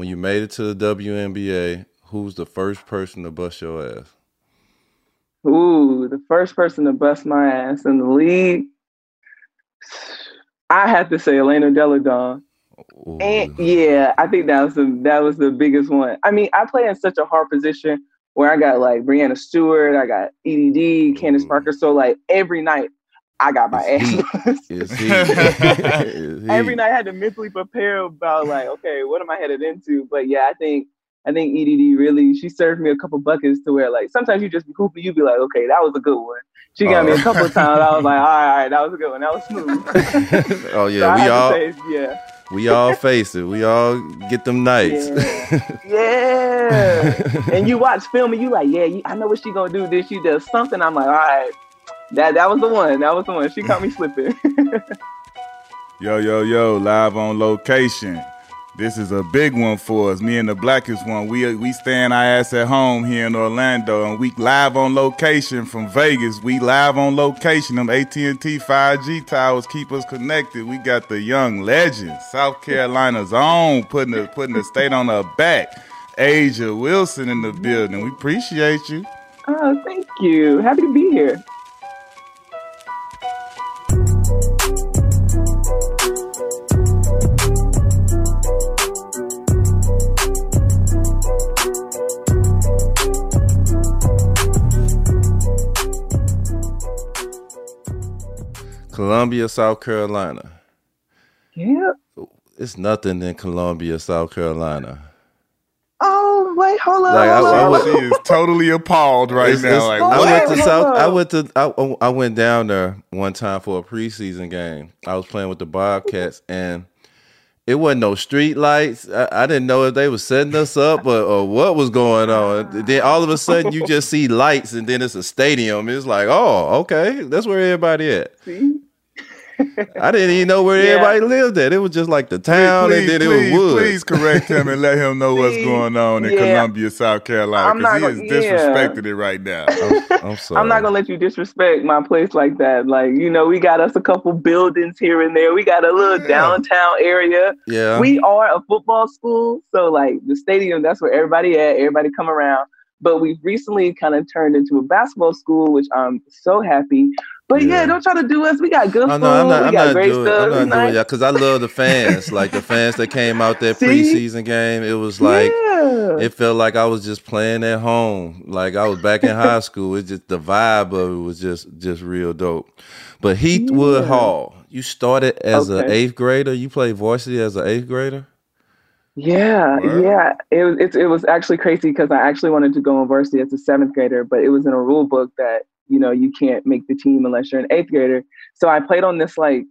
when you made it to the WNBA, who's the first person to bust your ass? Ooh, the first person to bust my ass in the league. I have to say Elena Delle Donne. And yeah, I think that was the biggest one. I mean, I play in such a hard position where I got like Brianna Stewart, I got EDD, Candace Parker. So like every night I got my ass. Every night I had to mentally prepare about like, okay, what am I headed into? But yeah, I think EDD really, she served me a couple buckets to where like sometimes you just be hooping, you be like, okay, that was a good one. She got me a couple of times. I was like, all right, that was a good one. That was smooth. Oh yeah, so we all face it. We all get them nights. Yeah. And you watch film and you like, yeah, I know what she gonna do. Then she does something. I'm like, all right, that was the one. That was the one. She caught me slipping. Yo, live on location. This is a big one for us. Me and the blackest one. We stand our ass at home here in Orlando, and we live on location from Vegas. We live on location. Them AT&T 5G towers keep us connected. We got the young legend, South Carolina's own, putting the state on her back. A'ja Wilson in the building. We appreciate you. Oh, thank you. Happy to be here. Columbia, South Carolina. Yeah. It's nothing in Columbia, South Carolina. Oh, wait, hold on. Like, she is totally appalled right now. Like, I went down there one time for a preseason game. I was playing with the Bobcats, and it wasn't no street lights. I didn't know if they were setting us up or what was going on. Then all of a sudden, you just see lights, and then it's a stadium. It's like, oh, okay, that's where everybody at. See? I didn't even know where everybody lived at. It was just like the town, it was woods. Please correct him and let him know what's going on in Columbia, South Carolina, because he has disrespected it right now. I'm sorry. I'm not going to let you disrespect my place like that. Like, you know, we got us a couple buildings here and there. We got a little downtown area. Yeah. We are a football school, so, like, the stadium, that's where everybody at. Everybody come around. But we've recently kind of turned into a basketball school, which I'm so happy. But yeah, don't try to do us. We got good food. We got great stuff. I'm not doing y'all because I love the fans. Like the fans that came out that preseason game, it was like it felt like I was just playing at home. Like I was back in high school. It's just the vibe of it was just real dope. But Heathwood Hall, you started as an 8th grader. You played varsity as an 8th grader. Yeah, wow. Yeah. It was actually crazy because I actually wanted to go on varsity as a 7th grader, but it was in a rule book that, you know, you can't make the team unless you're an 8th grader. So I played on this like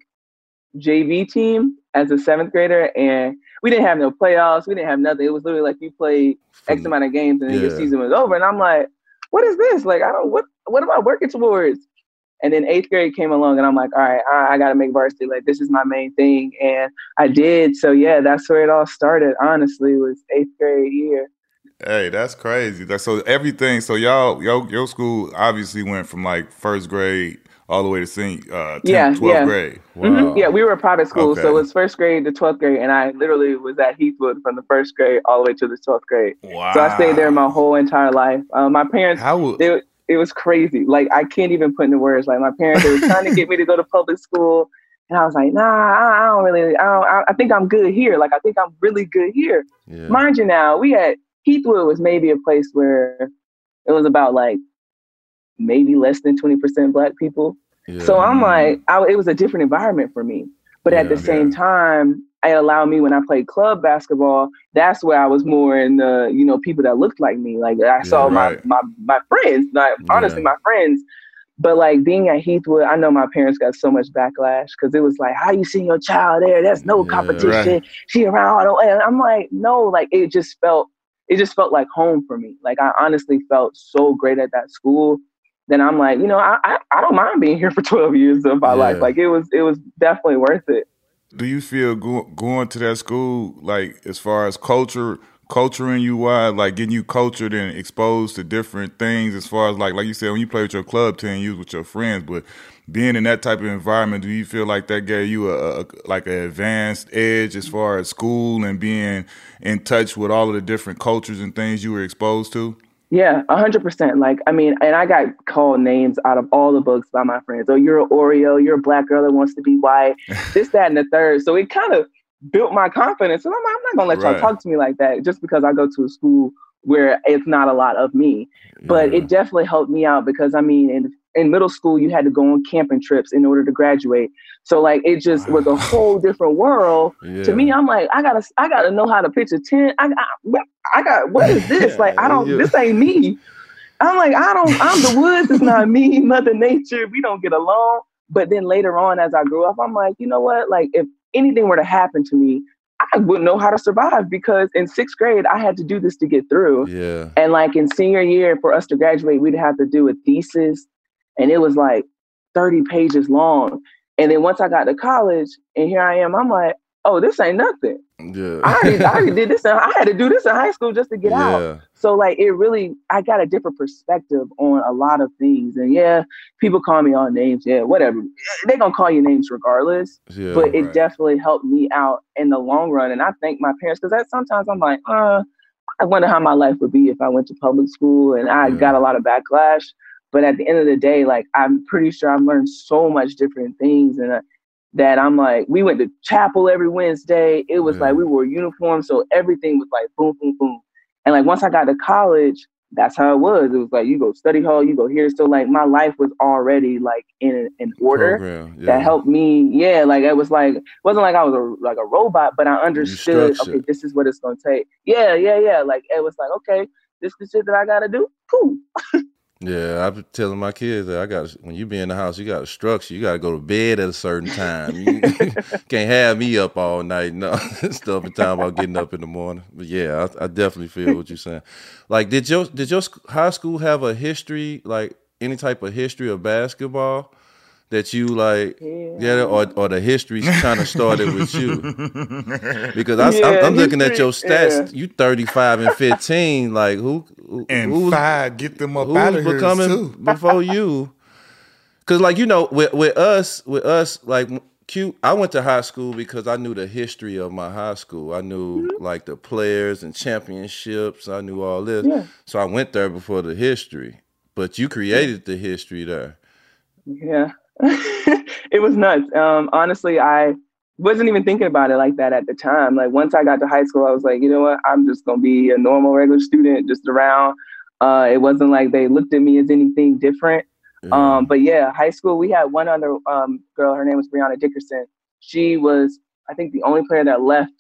JV team as a 7th grader, and we didn't have no playoffs. We didn't have nothing. It was literally like you played X amount of games and then your season was over. And I'm like, what is this? Like, I don't, what am I working towards? And then 8th grade came along and I'm like, all right, I got to make varsity. Like, this is my main thing. And I did. So yeah, that's where it all started. Honestly, was 8th grade year. Hey, that's crazy. So everything. So y'all, your school obviously went from like 1st grade all the way to 12th grade. Wow. Mm-hmm. Yeah, we were a private school, so it was 1st grade to 12th grade, and I literally was at Heathwood from the 1st grade all the way to the 12th grade. Wow. So I stayed there my whole entire life. My parents, it was crazy. Like I can't even put into words. Like my parents, they were trying to get me to go to public school, and I was like, nah, I think I'm good here. Like I think I'm really good here. Yeah. Mind you, now we had. Heathwood was maybe a place where it was about like maybe less than 20% black people. Yeah. So I'm like, it was a different environment for me. But at the same time, it allowed me when I played club basketball, that's where I was more in the, you know, people that looked like me. Like I saw my friends, like honestly my friends. But like being at Heathwood, I know my parents got so much backlash because it was like, how you seeing your child there? There's no competition. Right. She around all the way. And I'm like, no, like it just felt like home for me. Like I honestly felt so great at that school. Then I'm like, you know, I don't mind being here for 12 years of my life. Like it was definitely worth it. Do you feel going to that school, like as far as culture, culturing you wise, like getting you cultured and exposed to different things as far as like you said, when you play with your club team, you was with your friends, but being in that type of environment, do you feel like that gave you a like an advanced edge as far as school and being in touch with all of the different cultures and things you were exposed to? Yeah, 100%. Like, I mean, and I got called names out of all the books by my friends. Oh, you're an Oreo, you're a black girl that wants to be white, this, that, and the third. So it kind of built my confidence. And I'm not going to let y'all talk to me like that just because I go to a school where it's not a lot of me. But it definitely helped me out because, I mean, in middle school, you had to go on camping trips in order to graduate. So, like, it just was a whole different world. To me, I'm like, I gotta know how to pitch a tent. I got, what is this? Like, this ain't me. I'm like, I'm the woods. It's not me, Mother Nature. We don't get along. But then later on, as I grew up, I'm like, you know what? Like, if anything were to happen to me, I wouldn't know how to survive because in sixth grade, I had to do this to get through. Yeah. And like in senior year, for us to graduate, we'd have to do a thesis. And it was like 30 pages long. And then once I got to college and here I am, I'm like, oh, this ain't nothing. Yeah. I already did this. I had to do this in high school just to get out. So like, it really, I got a different perspective on a lot of things. And yeah, people call me all names. Yeah, whatever. They're going to call you names regardless. Yeah, but it definitely helped me out in the long run. And I thank my parents because sometimes I'm like, I wonder how my life would be if I went to public school and I got a lot of backlash. But at the end of the day, like, I'm pretty sure I've learned so much different things and that I'm like, we went to chapel every Wednesday. It was like we wore uniforms. So everything was like boom, boom, boom. And like once I got to college, that's how it was. It was like, you go study hall, you go here. So like my life was already like in an order that helped me. Yeah. Like it was like, it wasn't like I was a robot, but I understood, okay, this is what it's going to take. Yeah. Like it was like, okay, this is the shit that I got to do. Cool. Yeah, I've been telling my kids that when you be in the house, you got a structure. You got to go to bed at a certain time. You can't have me up all night. No, stuff and time about getting up in the morning. But yeah, I definitely feel what you're saying. Like, did your high school have a history, like any type of history of basketball that you like? Yeah, or the history kind of started with you? Because I'm looking at your stats. Yeah. You 35 and 15. Like who five get them up out of here too before you? Because like you know, with us, like I went to high school because I knew the history of my high school. I knew like the players and championships. I knew all this, so I went there before the history. But you created the history there. Yeah. It was nuts. Honestly, I wasn't even thinking about it like that at the time. Like once I got to high school, I was like, you know what? I'm just going to be a normal, regular student just around. It wasn't like they looked at me as anything different. But yeah, high school, we had one other girl. Her name was Brianna Dickerson. She was, I think, the only player that left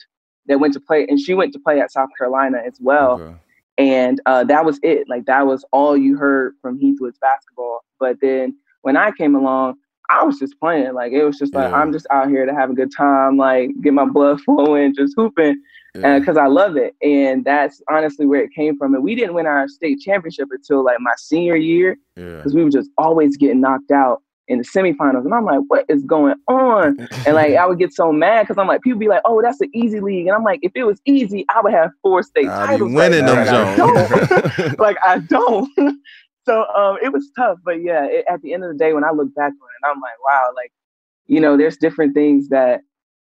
that went to play. And she went to play at South Carolina as well. Okay. And that was it. Like that was all you heard from Heathwood's basketball. But then when I came along, I was just playing. Like, it was just like, I'm just out here to have a good time, like, get my blood flowing, just hooping, because I love it. And that's honestly where it came from. And we didn't win our state championship until, like, my senior year, because we were just always getting knocked out in the semifinals. And I'm like, what is going on? And, like, I would get so mad, because I'm like, people be like, oh, that's an easy league. And I'm like, if it was easy, I would have 4 state titles. I'd be winning them, Jones. Like, I don't. So it was tough, but yeah, at the end of the day, when I look back on it, I'm like, wow, like, you know, there's different things that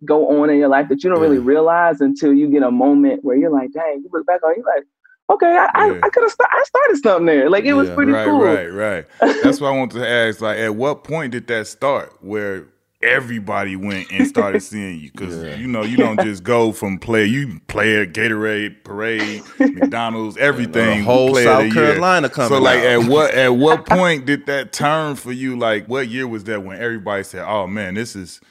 go on in your life that you don't really realize until you get a moment where you're like, dang, you look back on it, you're like, okay, I could have started something there. Like, it was pretty cool. Right. That's why I wanted to ask, like, at what point did that start where everybody went and started seeing you? Because, you know, you don't just go from player. You player, Gatorade, Parade, McDonald's, everything. The whole South Carolina coming out. So, like, at what point did that turn for you? Like, what year was that when everybody said, oh, man,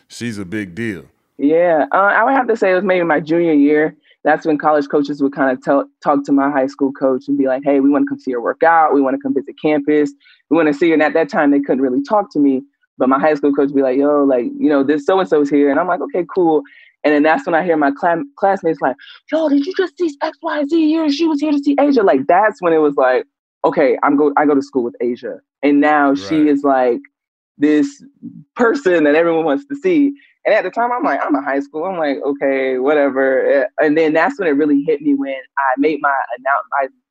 she's a big deal? Yeah. I would have to say it was maybe my junior year. That's when college coaches would kind of talk to my high school coach and be like, hey, we want to come see your workout. We want to come visit campus. We want to see you. And at that time, they couldn't really talk to me. But my high school coach would be like, yo, like, you know, this so-and-so's here. And I'm like, okay, cool. And then that's when I hear my classmates like, yo, did you just see X, Y, Z here? She was here to see A'ja. Like, that's when it was like, okay, I go to school with A'ja. And now she is like this person that everyone wants to see. And at the time, I'm like, I'm in high school. I'm like, okay, whatever. And then that's when it really hit me when I made my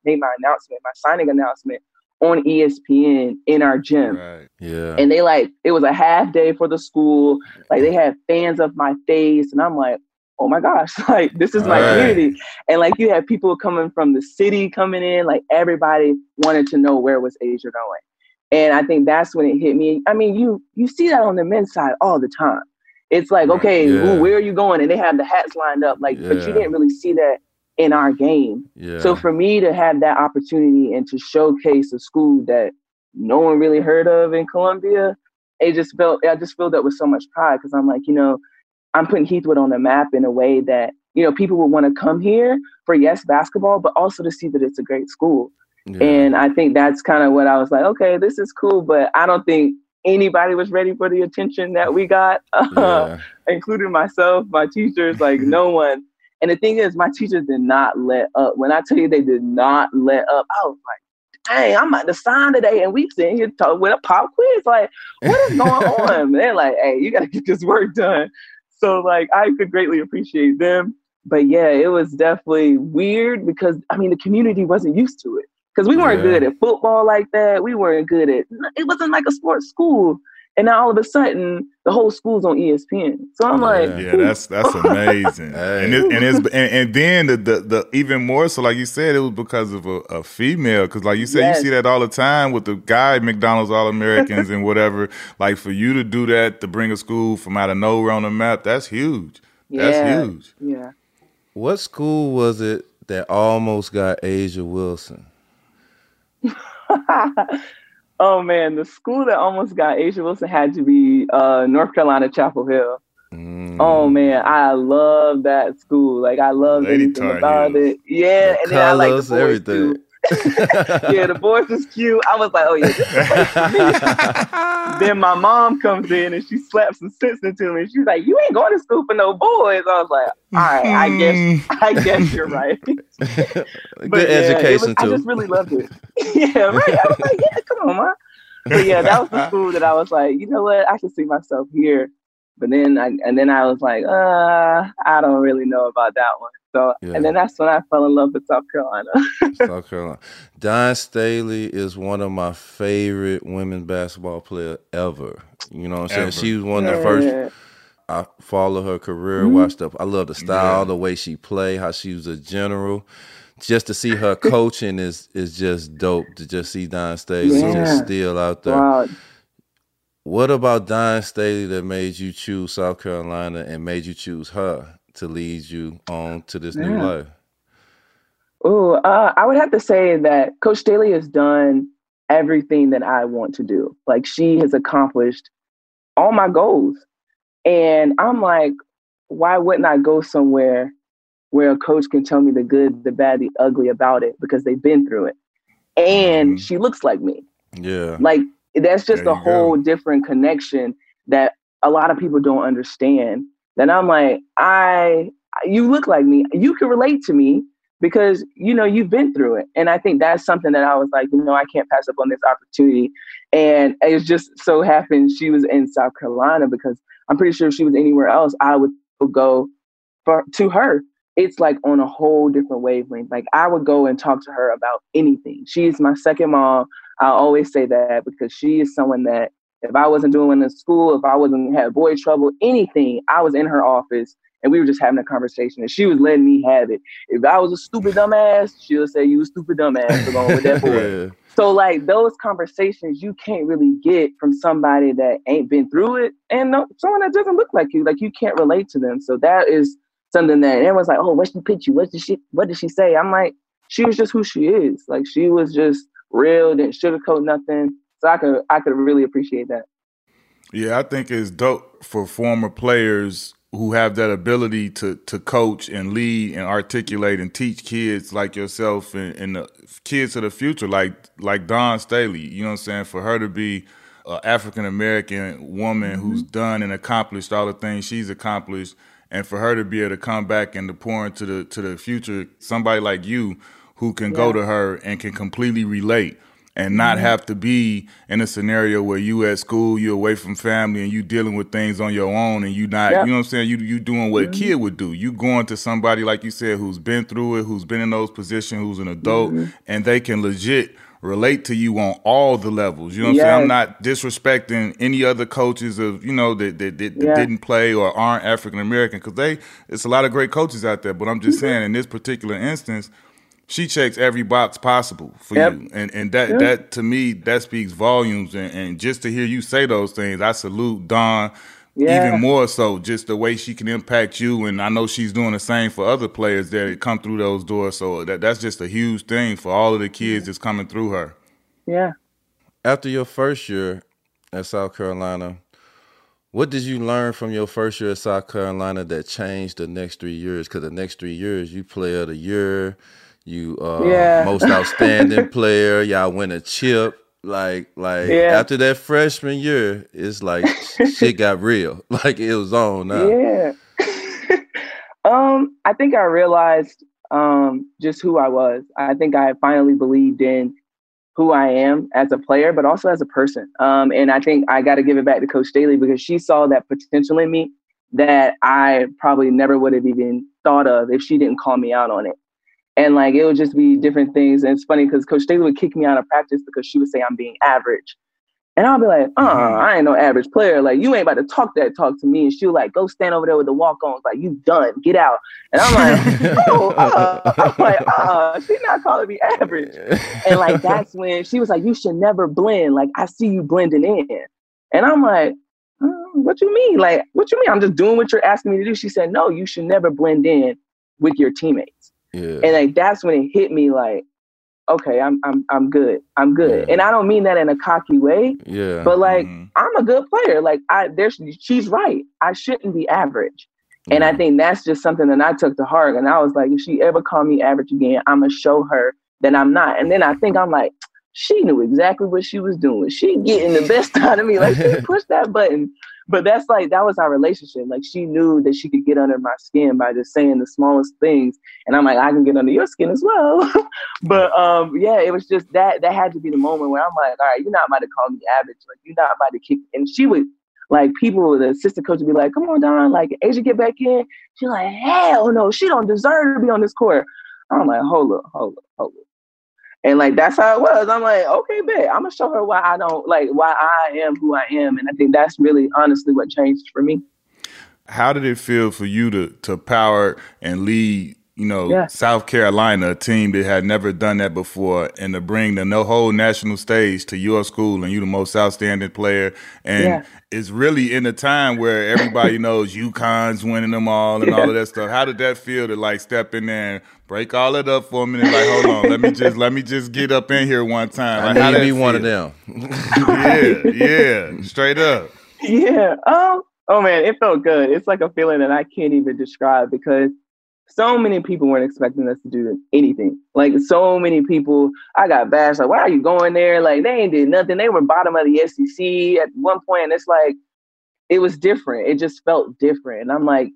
announcement, my signing announcement on ESPN in our gym. Right. Yeah. And they like, it was a half day for the school. Like they had fans of my face. And I'm like, oh my gosh, like this is my community. And like you had people coming from the city coming in, like everybody wanted to know where was A'ja going. And I think that's when it hit me. I mean, you see that on the men's side all the time. It's like, okay, ooh, where are you going? And they have the hats lined up, like, but you didn't really see that in our game. Yeah. So for me to have that opportunity and to showcase a school that no one really heard of in Columbia, I just filled up with so much pride because I'm like, you know, I'm putting Heathwood on the map in a way that, you know, people will want to come here for, yes, basketball, but also to see that it's a great school. Yeah. And I think that's kind of what I was like, okay, this is cool, but I don't think anybody was ready for the attention that we got, including myself, my teachers, like no one. And the thing is, my teachers did not let up. When I tell you they did not let up, I was like, dang, I'm about to sign today, and we sitting here talking with a pop quiz. Like, what is going on? And they're like, hey, you got to get this work done. So, like, I could greatly appreciate them. But, yeah, it was definitely weird because, I mean, the community wasn't used to it because we weren't good at football like that. We weren't good at – it wasn't like a sports school. And now all of a sudden, the whole school's on ESPN. So I'm like, yeah, that's amazing. and then the even more so, like you said, it was because of a female. Because like you said, you see that all the time with the guy McDonald's All Americans and whatever. Like for you to do that, to bring a school from out of nowhere on the map, that's huge. That's huge. Yeah. What school was it that almost got A'ja Wilson? Oh, man, the school that almost got A'ja Wilson had to be North Carolina Chapel Hill. Mm. Oh, man, I love that school. Like, I love everything about it. Yeah, and then I like the boys, everything. Too. Yeah, the boys was cute. I was like, oh, yeah, this is funny. Then my mom comes in and she slaps some sense into me. And she's like, you ain't going to school for no boys. I was like, all right, I guess you're right. Good education, too. I just really loved it. Yeah, right. I was like, yeah, come on, ma. But yeah, that was the school that I was like, you know what? I can see myself here. But then I was like, I don't really know about that one. So, and then that's when I fell in love with South Carolina. South Carolina. Dawn Staley is one of my favorite women's basketball players ever. You know what I'm saying? She was one of the first. I followed her career, watched up. I love the style, the way she played, how she was a general. Just to see her coaching is just dope. To just see Dawn Staley just still out there. Wow. What about Dawn Staley that made you choose South Carolina and made you choose her to lead you on to this new life? Oh, I would have to say that Coach Staley has done everything that I want to do. Like she has accomplished all my goals. And I'm like, why wouldn't I go somewhere where a coach can tell me the good, the bad, the ugly about it because they've been through it. And she looks like me. Yeah. Like, that's just a whole different connection that a lot of people don't understand. Then I'm like, you look like me. You can relate to me because, you know, you've been through it. And I think that's something that I was like, you know, I can't pass up on this opportunity. And it just so happened she was in South Carolina because I'm pretty sure if she was anywhere else, I would go to her. It's like on a whole different wavelength. Like I would go and talk to her about anything. She's my second mom. I always say that because she is someone that if I wasn't doing in school, if I wasn't had boy trouble, anything, I was in her office and we were just having a conversation and she was letting me have it. If I was a stupid dumbass, she'll say you a stupid dumbass along with that boy. So like those conversations you can't really get from somebody that ain't been through it and someone that doesn't look like you can't relate to them. So that is something that everyone's like, oh, what's the picture? What did she say? I'm like, she was just who she is. Like she was just real, didn't sugarcoat nothing. So I could really appreciate that. Yeah, I think it's dope for former players who have that ability to coach and lead and articulate and teach kids like yourself and the kids of the future, like Dawn Staley, you know what I'm saying? For her to be an African-American woman who's done and accomplished all the things she's accomplished, and for her to be able to come back and to pour into the future, somebody like you who can go to her and can completely relate and not have to be in a scenario where you at school, you away from family, and you dealing with things on your own, and you not, you know what I'm saying, you doing what a kid would do. You going to somebody, like you said, who's been through it, who's been in those positions, who's an adult, and they can legit relate to you on all the levels. You know what I'm saying? I'm not disrespecting any other coaches of, you know, that didn't play or aren't African American, because it's a lot of great coaches out there, but I'm just saying in this particular instance, she checks every box possible for you. And that to me, that speaks volumes. And just to hear you say those things, I salute Dawn even more so, just the way she can impact you. And I know she's doing the same for other players that come through those doors. So that's just a huge thing for all of the kids that's coming through her. Yeah. After your first year at South Carolina, what did you learn from your first year at South Carolina that changed the next 3 years? Because the next 3 years, you Player of the Year, you most outstanding player, y'all win a chip. Like after that freshman year, it's like shit got real. Like it was on now. Yeah. I think I realized just who I was. I think I finally believed in who I am as a player, but also as a person. And I think I got to give it back to Coach Staley, because she saw that potential in me that I probably never would have even thought of if she didn't call me out on it. And like, it would just be different things. And it's funny because Coach Staley would kick me out of practice because she would say I'm being average. And I'll be like, I ain't no average player. Like, you ain't about to talk that talk to me. And she was like, go stand over there with the walk-ons. Like, you done. Get out. And I'm like, she's not calling me average. And like, that's when she was like, you should never blend. Like, I see you blending in. And I'm like, what you mean? Like, what you mean? I'm just doing what you're asking me to do. She said, no, you should never blend in with your teammates. Yeah. And like, that's when it hit me, like, okay, I'm good. I'm good. Yeah. And I don't mean that in a cocky way. Yeah. But like, I'm a good player. Like, she's right. I shouldn't be average. Yeah. And I think that's just something that I took to heart. And I was like, if she ever called me average again, I'm gonna show her that I'm not. And then I think I'm like, she knew exactly what she was doing. She getting the best out of me. Like, she pushed that button. But that's like, that was our relationship. Like, she knew that she could get under my skin by just saying the smallest things. And I'm like, I can get under your skin as well. But it was just that had to be the moment where I'm like, all right, you're not about to call me average. Like, you're not about to kick. And she would, like, people, the assistant coach would be like, come on, Dawn, like, A'ja, get back in. She's like, hell no, she don't deserve to be on this court. I'm like, hold up. And like, that's how it was. I'm like, okay, bet. I'm gonna show her why I am who I am. And I think that's really honestly what changed for me. How did it feel for you to power and lead, you know, South Carolina, a team that had never done that before, and to bring the whole national stage to your school, and you the most outstanding player? And it's really in a time where everybody knows UConn's winning them all and all of that stuff. How did that feel to like step in there and break all that up for a minute? Like, hold on, let me just get up in here one time. Like, how did you be one of them? Straight up. Yeah. Oh man, it felt good. It's like a feeling that I can't even describe, because so many people weren't expecting us to do anything. Like, so many people, I got bashed. Like, why are you going there? Like, they ain't did nothing. They were bottom of the SEC at one point. And it's like, it was different. It just felt different. And I'm like,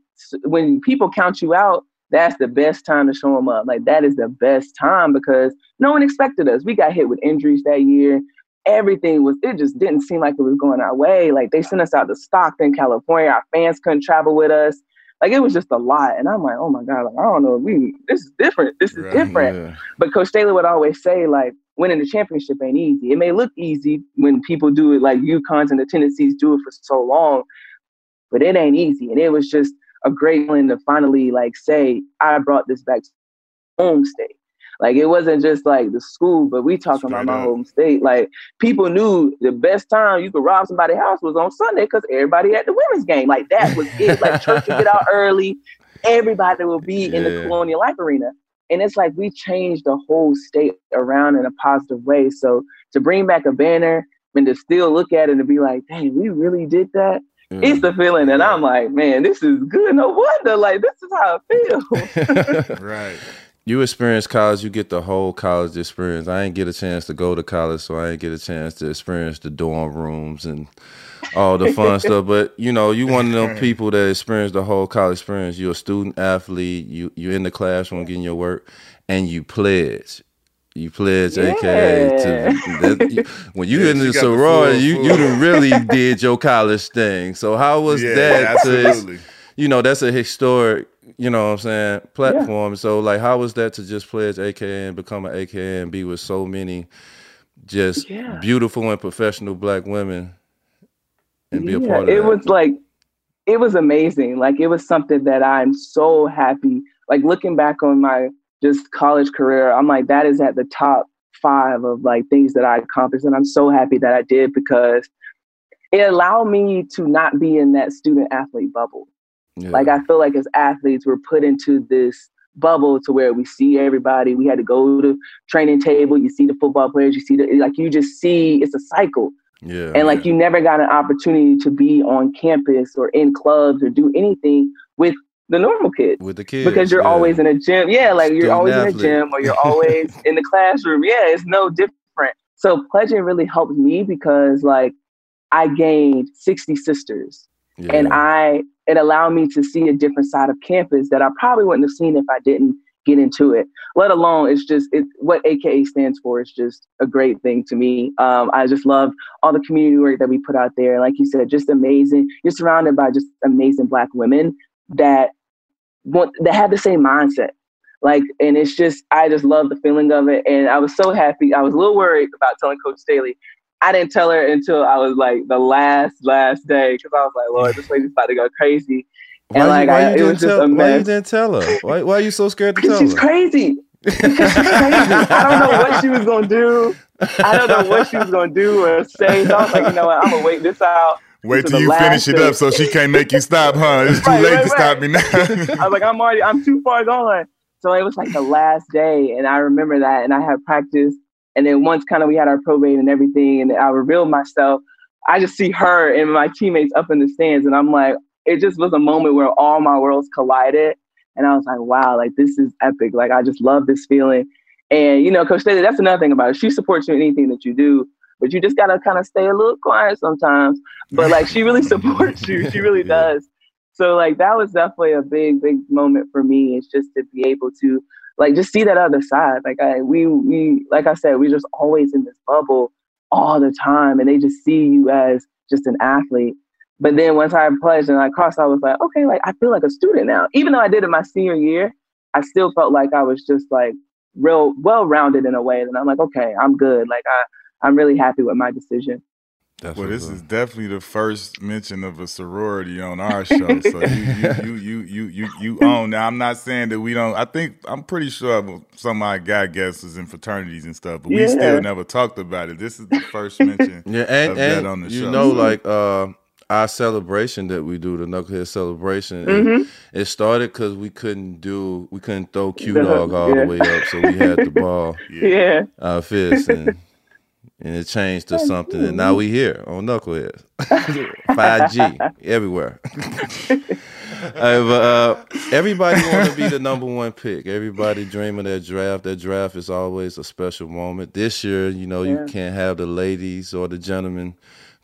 when people count you out, that's the best time to show them up. Like, that is the best time, because no one expected us. We got hit with injuries that year. It just didn't seem like it was going our way. Like, they sent us out to Stockton, California. Our fans couldn't travel with us. Like, it was just a lot. And I'm like, oh my God, like, I don't know. This is different. This is different. Yeah. But Coach Taylor would always say, like, winning the championship ain't easy. It may look easy when people do it, like UConn's and the Tennessees do it for so long, but it ain't easy. And it was just a great win to finally, like, say, I brought this back to home state. Like, it wasn't just like the school, but we talking about my home state. Like, people knew the best time you could rob somebody's house was on Sunday, because everybody at the women's game. Like, that was it. Like, church would get out early. Everybody will be in the Colonial Life Arena. And it's like, we changed the whole state around in a positive way. So to bring back a banner and to still look at it and be like, dang, we really did that. It's the feeling that I'm like, man, this is good. No wonder. Like, this is how I feel. Right. You experience college, you get the whole college experience. I ain't get a chance to go to college, so I ain't get a chance to experience the dorm rooms and all the fun stuff. But, you know, you one of them people that experience the whole college experience. You're a student athlete. You're in the classroom getting your work, and you pledge. You pledge, AKA, to when you in the sorority, you done really did your college thing. So how was that? Absolutely. To, you know, that's a historic, you know what I'm saying, platform. Yeah. So like, how was that to just pledge AKA and become an AKA and be with so many just beautiful and professional Black women and be a part of it? It was like, it was amazing. Like, it was something that I'm so happy. Like, looking back on my just college career, I'm like, that is at the top 5 of like things that I accomplished. And I'm so happy that I did, because it allowed me to not be in that student athlete bubble. Yeah. Like, I feel like as athletes, we're put into this bubble to where we see everybody. We had to go to training table. You see the football players, you see the, like, you just see, it's a cycle. Yeah, and like, you never got an opportunity to be on campus or in clubs or do anything with the normal kids. With the kids. Because you're always in a gym. Yeah, like, you're always in a gym, or you're always in the classroom. Yeah, it's no different. So pledging really helped me, because like, I gained 60 sisters. Yeah. And it allowed me to see a different side of campus that I probably wouldn't have seen if I didn't get into it. Let alone, it's just what AKA stands for is just a great thing to me. I just love all the community work that we put out there. Like you said, just amazing. You're surrounded by just amazing Black women that have the same mindset. Like, and it's just, I just love the feeling of it. And I was so happy. I was a little worried about telling Coach Staley. I didn't tell her until I was like the last day, because I was like, Lord, this lady's about to go crazy. And why you didn't tell her? Why are you so scared to tell her? She's crazy. I don't know what she was going to do. I don't know what she was going to do or say. So I was like, you know what? I'm going to wait this out. Wait till you finish it up so she can't make you stop, huh? It's too late to stop me now. I was like, I'm too far gone. So it was like the last day. And I remember that. And I had practice. And then once kind of we had our probate and everything, and I revealed myself, I just see her and my teammates up in the stands. And I'm like, it just was a moment where all my worlds collided. And I was like, wow, like, this is epic. Like, I just love this feeling. And, you know, Coach Staley, that's another thing about it. She supports you in anything that you do, but you just got to kind of stay a little quiet sometimes. But, like, she really supports you. She really does. So, like, that was definitely a big, big moment for me. It's just to be able to, like, just see that other side. Like, we like I said, we just always in this bubble all the time, and they just see you as just an athlete. But then once I pledged and I crossed, I was like, okay, like, I feel like a student now. Even though I did it my senior year, I still felt like I was just like real well-rounded in a way. And I'm like, okay, I'm good. Like, I'm really happy with my decision. Well, this is definitely the first mention of a sorority on our show. So you own. Now, I'm not saying that we don't. I think I'm pretty sure some of my guy guests is in fraternities and stuff, but we still never talked about it. This is the first mention of that on the show. You know, like our celebration that we do, the Knucklehead celebration, it started because we couldn't throw Q-Dog all the way up, so we had the ball, our fist and. And it changed to something, and now we here on Knuckleheads, 5G everywhere. Everybody want to be the number one pick. Everybody dream of that draft. That draft is always a special moment. This year, you know, you can't have the ladies or the gentlemen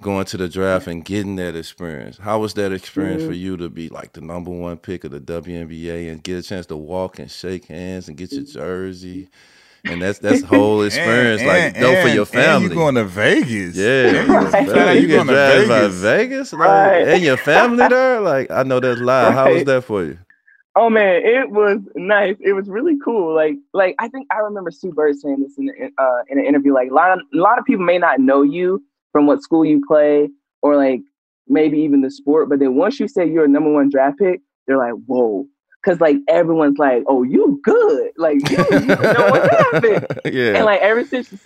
going to the draft and getting that experience. How was that experience for you to be like the number one pick of the WNBA and get a chance to walk and shake hands and get your jersey? And that's the whole experience, and for your family. And you going to Vegas. Yeah. You going to Vegas. By Vegas? Like, and your family there? Like, I know that's live. How was that for you? Oh, man, it was nice. It was really cool. Like I think I remember Sue Bird saying this in an interview. Like, a lot of people may not know you from what school you play or, like, maybe even the sport. But then once you say you're a number one draft pick, they're like, whoa. Cause like everyone's like, oh, you good, like you know what happened, and like ever since you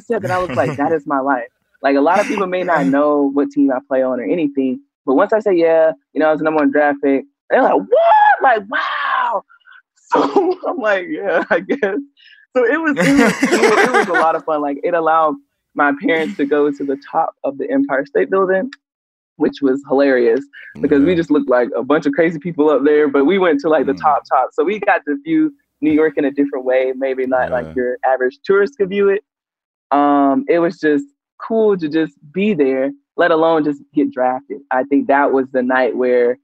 said that, I was like, that is my life. Like a lot of people may not know what team I play on or anything, but once I say, I was the number one draft pick, they're like, what, like wow. So I'm like, yeah, I guess. So it was a lot of fun. Like it allowed my parents to go to the top of the Empire State Building, which was hilarious because we just looked like a bunch of crazy people up there, but we went to like the top. So we got to view New York in a different way, maybe not like your average tourist could view it. It was just cool to just be there, let alone just get drafted. I think that was the night where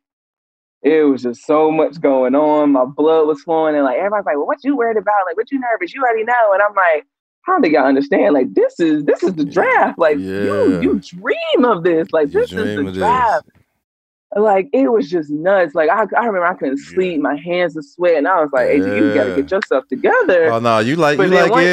it was just so much going on. My blood was flowing, and like everybody's like, "Well, what you worried about? Like, what you nervous? You already know." And I'm like, "How do y'all understand? Like, this is the draft. Like, you dream of this. Like, this is the draft." Like, it was just nuts. Like, I remember I couldn't sleep. My hands were sweating. I was like, hey, you got to get yourself together. Oh, no, you like everybody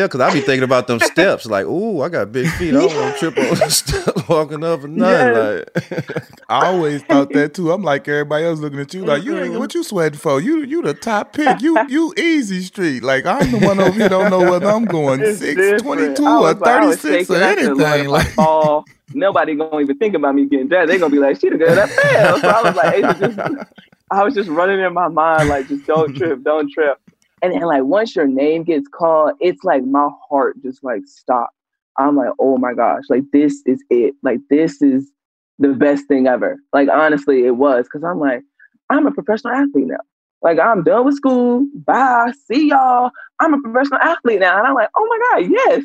else. Because I be thinking about them steps. Like, ooh, I got big feet. I don't want to trip on the step walking up or nothing. Yes. Like, I always thought that, too. I'm like everybody else looking at you. Like, you what you sweating for? You the top pick. You easy street. Like, I'm the one over here don't know whether I'm going. It's 6'22" or 36 or anything. Like, oh. Nobody gonna even think about me getting that. They're gonna be like, she the girl that fell. So I was like, I was just running in my mind, like, just don't trip. And then, like, once your name gets called, it's like my heart just like stopped. I'm like, oh my gosh, like, this is it. Like, this is the best thing ever. Like, honestly, it was, because I'm like, I'm a professional athlete now. Like, I'm done with school. Bye. See y'all. I'm a professional athlete now. And I'm like, oh my God, yes.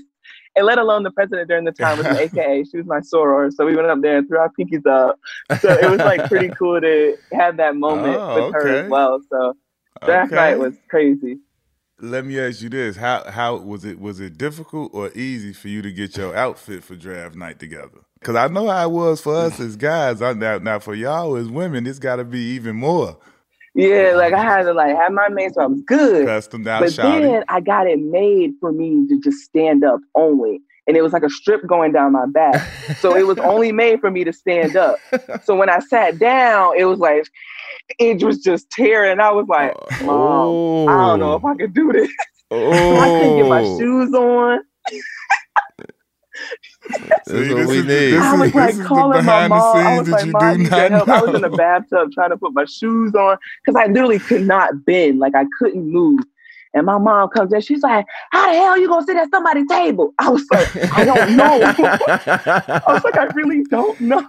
And let alone the president during the time was an AKA. She was my soror. So we went up there and threw our pinkies up. So it was like pretty cool to have that moment with her as well. So that night was crazy. Let me ask you this. How was it? Was it difficult or easy for you to get your outfit for draft night together? Because I know how it was for us as guys. Now for y'all as women, it's got to be even more. Yeah, like, I had to, like, have my made so I was good. Custom down, but then I got it made for me to just stand up only. And it was like a strip going down my back. So it was only made for me to stand up. So when I sat down, it was like, it was just tearing. I was like, Mom, I don't know if I could do this. I couldn't get my shoes on. See, what we need. I was like calling my mom. I was like, Mom, you can help. I was in the bathtub trying to put my shoes on because I literally could not bend. Like, I couldn't move. And my mom comes in. She's like, how the hell are you going to sit at somebody's table? I was like, I don't know. I was like, I really don't know.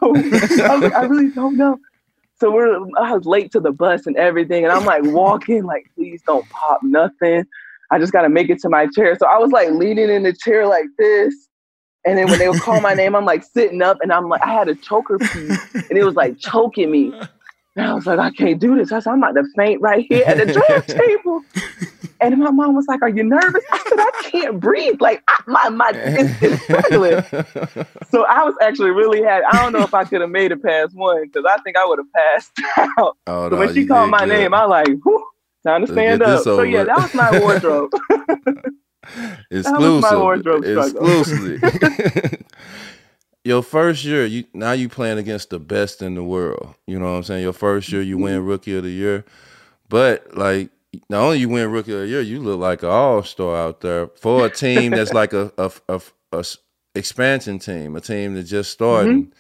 So I was late to the bus and everything. And I'm like walking like, please don't pop nothing. I just got to make it to my chair. So I was like leaning in the chair like this. And then when they would call my name, I'm like sitting up and I'm like, I had a choker piece and it was like choking me. And I was like, I can't do this. I said, I'm about to faint right here at the draft table. And my mom was like, are you nervous? I said, I can't breathe. Like, it's struggling. So I was actually really happy. I don't know if I could have made it past one because I think I would have passed out. Oh, so when she called my name, I like, whew, time to stand up. So yeah, that was my wardrobe. Exclusively. Your first year, now you playing against the best in the world. You know what I'm saying? Your first year, you win Rookie of the Year. But, like, not only you win Rookie of the Year, you look like an all-star out there for a team that's like a expansion team, a team that just started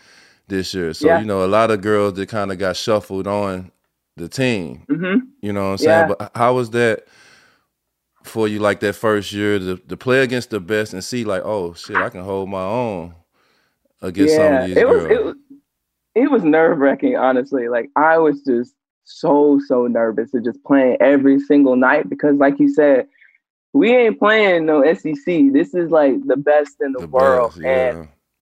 this year. So, you know, a lot of girls that kind of got shuffled on the team. Mm-hmm. You know what I'm saying? But how was that for you, like, that first year to play against the best and see like, oh shit, I can hold my own against some of these girls? It was nerve wracking, honestly. Like, I was just so nervous to just playing every single night because, like you said, we ain't playing no SEC. This is like the best in the world, best,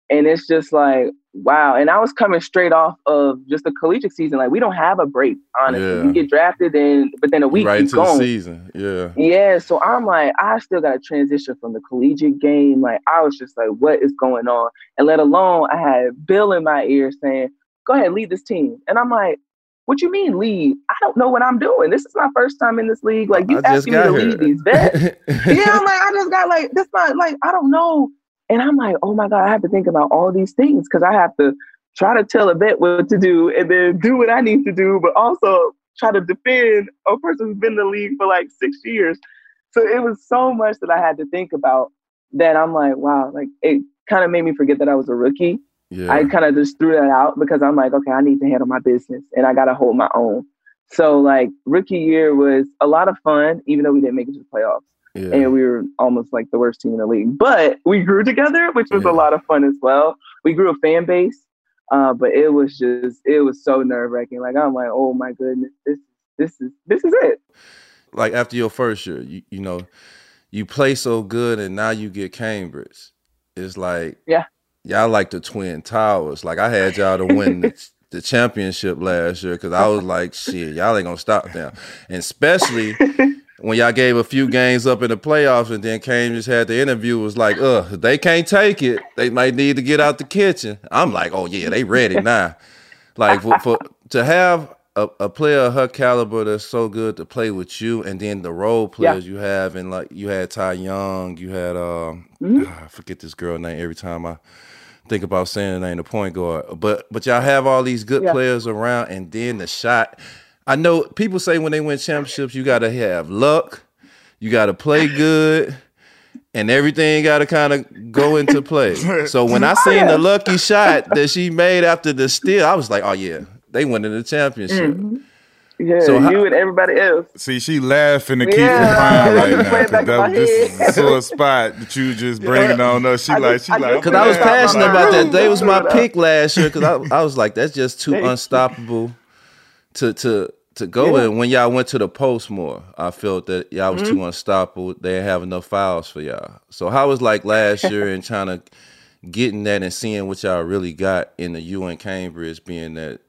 and it's just like, wow. And I was coming straight off of just the collegiate season. Like, we don't have a break, honestly. You get drafted, within a week right to the season. Yeah. So I'm like, I still got to transition from the collegiate game. Like, I was just like, what is going on? And let alone, I had Bill in my ear saying, go ahead, lead this team. And I'm like, what you mean lead? I don't know what I'm doing. This is my first time in this league. Like, you asking me to lead these vets? I'm like, I just got like, this my, like, I don't know. And I'm like, oh my God, I have to think about all these things because I have to try to tell a vet what to do and then do what I need to do, but also try to defend a person who's been in the league for like 6 years. So it was so much that I had to think about that I'm like, wow, like, it kind of made me forget that I was a rookie. Yeah. I kind of just threw that out because I'm like, okay, I need to handle my business and I got to hold my own. So like, rookie year was a lot of fun, even though we didn't make it to the playoffs. Yeah. And we were almost like the worst team in the league. But we grew together, which was a lot of fun as well. We grew a fan base. But it was so nerve-wracking. Like, I'm like, oh my goodness, this is it. Like, after your first year, you know, you play so good and now you get Cambridge. It's like, y'all like the Twin Towers. Like, I had y'all to win the the championship last year because I was like, shit, y'all ain't going to stop now. And especially when y'all gave a few games up in the playoffs and then came, just had the interview, was like, they can't take it. They might need to get out the kitchen. I'm like, oh, yeah, they ready now. Like, to have a player of her caliber that's so good to play with you, and then the role players you have, and like you had Ty Young, you had I forget this girl name every time I think about saying her name, the point guard. But y'all have all these good players around, and then the shot. I know people say when they win championships, you got to have luck, you got to play good, and everything got to kind of go into play. So when I seen the lucky shot that she made after the steal, I was like, oh yeah, they went to the championship. Mm-hmm. Yeah, so you and everybody else. See, she laughing to keep from crying right now. This is a sore spot that you just bringing on us. She because I was passionate about that. That was my pick last year because I was like, that's just too unstoppable to go in. When y'all went to the post more, I felt that y'all was too unstoppable. They didn't have enough fouls for y'all. So how was like last year and trying to getting that and seeing what y'all really got in the U and Cambridge being that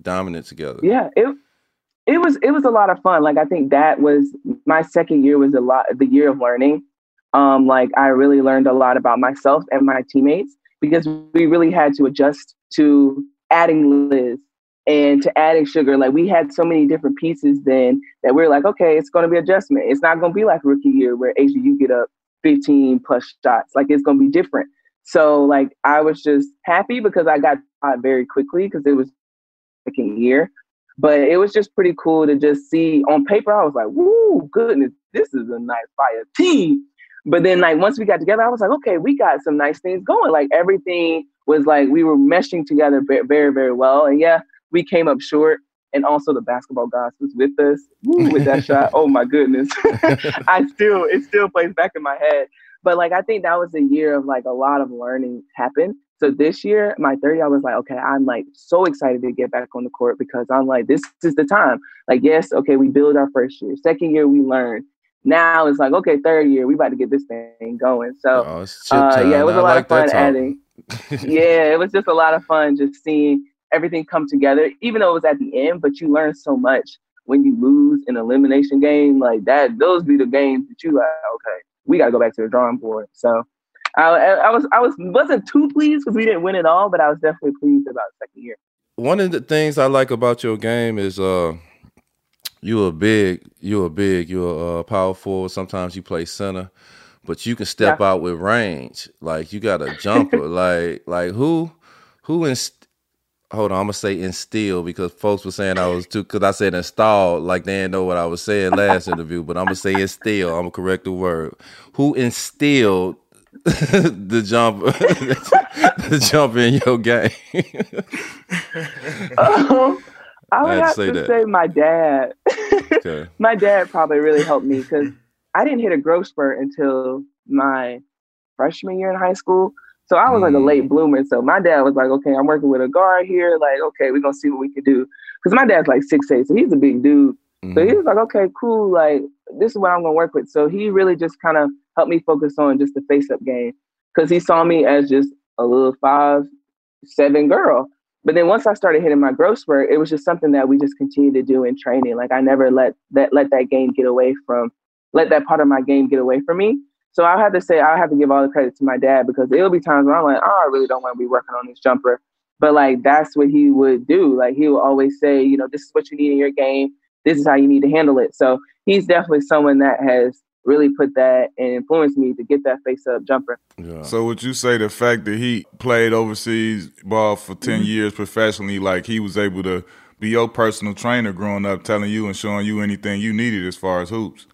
dominant together? Yeah, it was a lot of fun. Like I think that was my second year was the year of learning. Like I really learned a lot about myself and my teammates because we really had to adjust to adding Liz and to adding Sugar. Like we had so many different pieces then that we were like, okay, it's going to be adjustment. It's not going to be like rookie year where A'ja, you get up 15 plus shots. Like it's going to be different. So like I was just happy because I got taught very quickly because it was second year, but it was just pretty cool to just see on paper. I was like, "Woo, goodness, this is a nice fire team." But then, like once we got together, I was like, "Okay, we got some nice things going." Like everything was like we were meshing together very, very well. And yeah, we came up short. And also the basketball gods was with us with that shot. Oh my goodness, it still plays back in my head. But like I think that was a year of like a lot of learning happened. So this year, my third year, I was like, okay, I'm like so excited to get back on the court because I'm like, this is the time. Like, yes, okay, we build our first year. Second year, we learn. Now it's like, okay, third year, we about to get this thing going. So it was a lot of fun adding. It was just a lot of fun just seeing everything come together, even though it was at the end, but you learn so much when you lose an elimination game like that. Those be the games that you like, okay, we got to go back to the drawing board. So I wasn't too pleased because we didn't win it all, but I was definitely pleased about the second year. One of the things I like about your game is you're a power forward. Sometimes you play center, but you can step out with range. Like you got a jumper. like who hold on, I'm gonna say instill because folks were saying I was too because I said installed like they didn't know what I was saying last interview, but I'm gonna say instill. I'm gonna correct the word. Who instilled the jump in your game? I would have to say my dad. Okay. My dad probably really helped me because I didn't hit a growth spurt until my freshman year in high school. So I was like a late bloomer. So my dad was like, okay, I'm working with a guard here. Like, okay, we're going to see what we can do. Because my dad's like 6'8", so he's a big dude. So he was like, okay, cool. Like, this is what I'm going to work with. So he really just kind of helped me focus on just the face-up game because he saw me as just a little 5'7" girl. But then once I started hitting my growth spurt, it was just something that we just continued to do in training. Like I never let that part of my game get away from me. So I have to give all the credit to my dad because there'll be times where I'm like, oh, I really don't want to be working on this jumper. But like, that's what he would do. Like he would always say, you know, this is what you need in your game. This is how you need to handle it. So he's definitely someone that has really put that and influenced me to get that face-up jumper. Yeah. So would you say the fact that he played overseas ball for 10 years professionally, like he was able to be your personal trainer growing up, telling you and showing you anything you needed as far as hoops?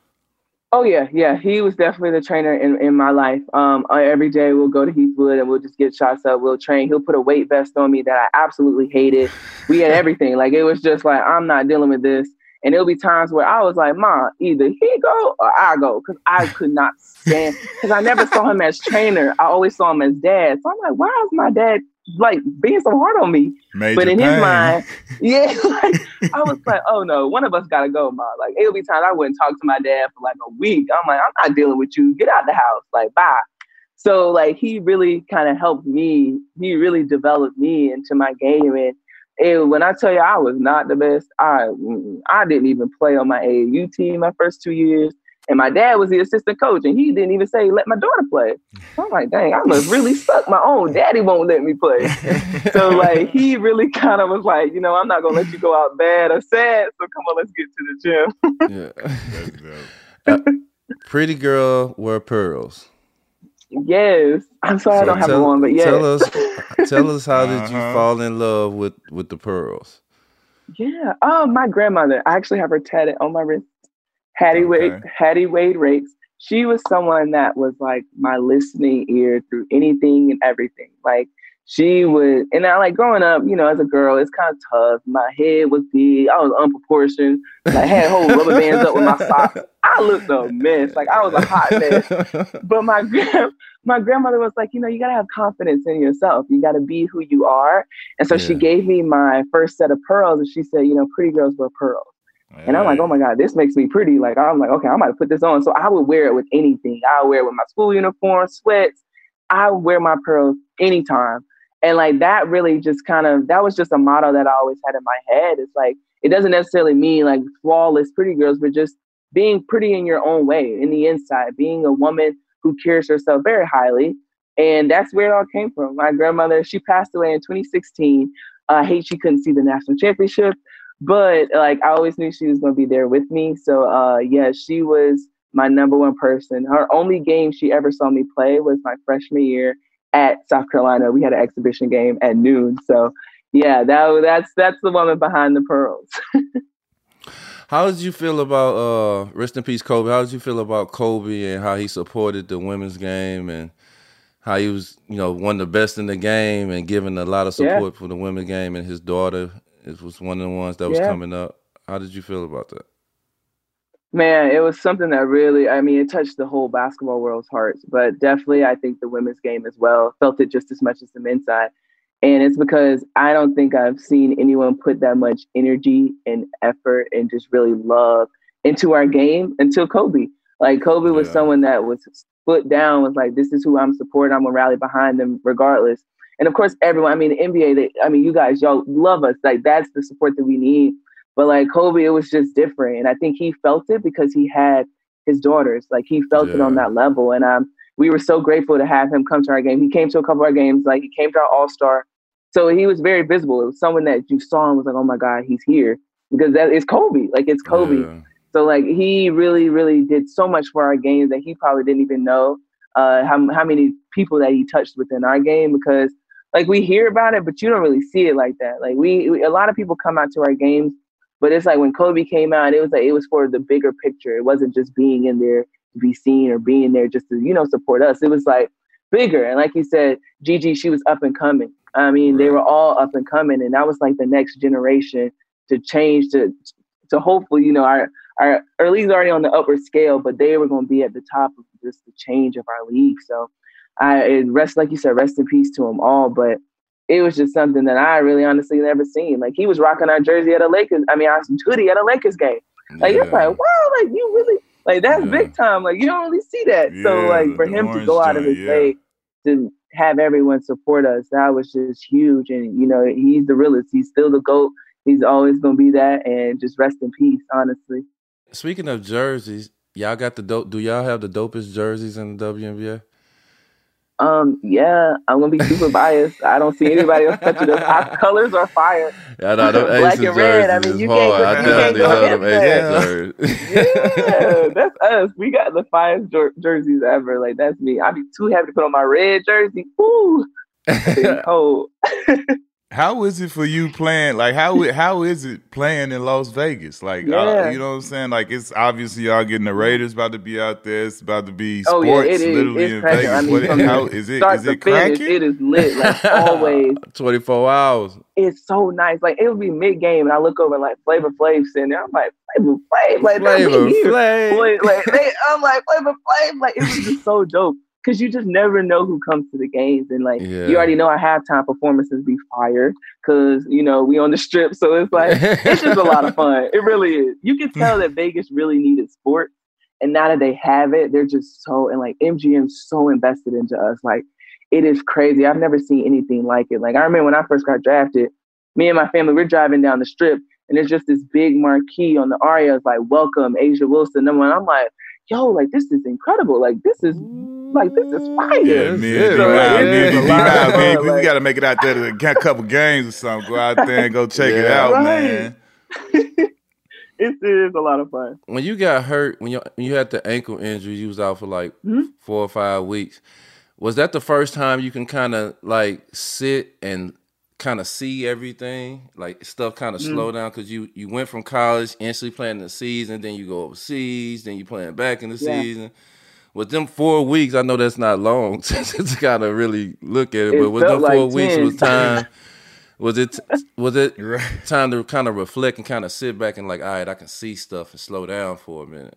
Oh, yeah, yeah. He was definitely the trainer in my life. Every day we'll go to Heathwood and we'll just get shots up. We'll train. He'll put a weight vest on me that I absolutely hated. We had everything. Like, it was just like, I'm not dealing with this. And it'll be times where I was like, Ma, either he go or I go. Because I could not stand. Because I never saw him as trainer. I always saw him as dad. So I'm like, why is my dad, like, being so hard on me? But in his mind, yeah, like, I was like, oh, no, one of us got to go, Ma. Like, it'll be times I wouldn't talk to my dad for, like, a week. I'm like, I'm not dealing with you. Get out of the house. Like, bye. So, like, he really kind of helped me. He really developed me into my game. And And when I tell you I was not the best, I didn't even play on my AAU team my first 2 years. And my dad was the assistant coach, and he didn't even say, let my daughter play. I'm like, dang, I must really suck. My own daddy won't let me play. So, like, he really kind of was like, you know, I'm not going to let you go out bad or sad, so come on, let's get to the gym. Yeah. That's dope. Pretty girl wear pearls. Yes. I'm sorry, so I don't have one, but yes. Tell us how did you fall in love with the pearls? Yeah. Oh, my grandmother. I actually have her tatted on my wrist. Hattie Wade Rakes. She was someone that was like my listening ear through anything and everything. Like she would, and I like growing up, you know, as a girl, it's kind of tough. My head was big. I was unproportioned. I had whole rubber bands up with my socks. I looked a mess. Like I was a hot mess. But my grandmother was like, you know, you got to have confidence in yourself. You got to be who you are. And so she gave me my first set of pearls, and she said, you know, pretty girls wear pearls. And I'm like, oh my God, this makes me pretty. Like, I'm like, okay, I might put this on. So I would wear it with anything. I wear it with my school uniform, sweats. I wear my pearls anytime. And like, that really just kind of, that was just a motto that I always had in my head. It's like, it doesn't necessarily mean like flawless pretty girls, but just being pretty in your own way, in the inside, being a woman who cares herself very highly. And that's where it all came from. My grandmother, she passed away in 2016. I hate she couldn't see the national championship. But like, I always knew she was going to be there with me. So yeah, she was my number one person. Her only game she ever saw me play was my freshman year at South Carolina. We had an exhibition game at noon. So yeah, that's the woman behind the pearls. How did you feel about, rest in peace, Kobe? How did you feel about Kobe and how he supported the women's game and how he was, you know, one of the best in the game and giving a lot of support for the women's game and his daughter? It was one of the ones that was coming up. How did you feel about that? Man, it was something that really, I mean, it touched the whole basketball world's hearts, but definitely I think the women's game as well felt it just as much as the men's side. And it's because I don't think I've seen anyone put that much energy and effort and just really love into our game until Kobe. Like Kobe was someone that was foot down, was like, this is who I'm supporting. I'm going to rally behind them regardless. And of course, everyone, I mean, the NBA, you guys, y'all love us. Like, that's the support that we need. But like Kobe, it was just different. And I think he felt it because he had his daughters. Like he felt it on that level. And we were so grateful to have him come to our game. He came to a couple of our games. Like he came to our All-Star. So he was very visible. It was someone that you saw and was like, oh my God, he's here. Because that is Kobe. Like it's Kobe. Yeah. So like he really, really did so much for our games that he probably didn't even know how many people that he touched within our game because like we hear about it, but you don't really see it like that. Like we a lot of people come out to our games, but it's like when Kobe came out, it was like, it was for the bigger picture. It wasn't just being in there to be seen or being there just to, you know, support us. It was like bigger. And like you said, Gigi, she was up and coming. I mean, they were all up and coming. And that was like the next generation to change to hopefully, you know, our or league's already on the upward scale, but they were going to be at the top of just the change of our league. So like you said, rest in peace to them all. But it was just something that I really honestly never seen. Like he was rocking our jersey at a Lakers. I mean, our hoodie at a Lakers game. Like it's like, wow, like you really like that's big time. Like you don't really see that. So like for him to go out of his way to have everyone support us, that was just huge. And you know, he's the realest. He's still the GOAT. He's always gonna be that. And just rest in peace, honestly. Speaking of jerseys, y'all got the dope. Do y'all have the dopest jerseys in the WNBA? Yeah, I'm gonna be super biased. I don't see anybody else touching us. Our colors are fire. Yeah, no, them black and red. I mean, you can't go. Yeah, that's us. We got the finest jerseys ever. Like that's me. I'd be too happy to put on my red jersey. Ooh, it's cold. How is it for you playing? Like how is it playing in Las Vegas? Like you know what I'm saying? Like it's obviously y'all getting the Raiders about to be out there. It's about to be sports literally in Vegas. I mean, how is it? Is it cracking? It is lit like always. 24 hours. It's so nice. Like it would be mid game, and I look over like Flavor Flav sitting there. I'm like Flavor Flav, like Flavor Flav, like it was just so dope. Because you just never know who comes to the games. And, like, you already know our halftime performances be fire because, you know, we on the strip. So it's like, it's just a lot of fun. It really is. You can tell that Vegas really needed sports. And now that they have it, they're just so, and, like, MGM's so invested into us. Like, it is crazy. I've never seen anything like it. Like, I remember when I first got drafted, me and my family, we're driving down the strip, and there's just this big marquee on the Aria. It's like, welcome, A'ja Wilson. And I'm like, yo, like, this is incredible. Like, this is... Like, this is fire. Yeah, man. We got to make it out there to a couple games or something. Go out there and go check it out, right, man. It is a lot of fun. When you got hurt, when you had the ankle injury, you was out for like 4 or 5 weeks. Was that the first time you can kind of like sit and kind of see everything? Like stuff kind of slow down? Because you went from college, instantly playing the season, then you go overseas, then you playing back in the season. With them 4 weeks, I know that's not long to kind of really look at it, but with them 4 weeks, it was time. Was it time to kind of reflect and kind of sit back and like, all right, I can see stuff and slow down for a minute?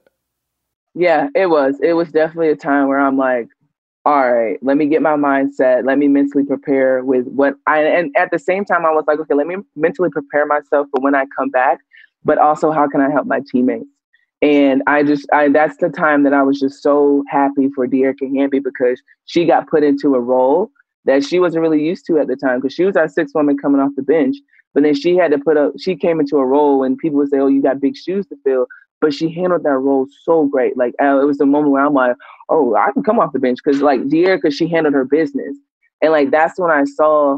Yeah, it was. It was definitely a time where I'm like, all right, let me get my mindset. Let me mentally prepare with what I, and at the same time, I was like, okay, let me mentally prepare myself for when I come back, but also how can I help my teammates? And that's the time that I was just so happy for Dearica Hamby, because she got put into a role that she wasn't really used to at the time, because she was our sixth woman coming off the bench. But then she came into a role, and people would say, oh, you got big shoes to fill. But she handled that role so great. Like, it was the moment where I'm like, oh, I can come off the bench, because like Dearica, she handled her business. And like, that's when I saw,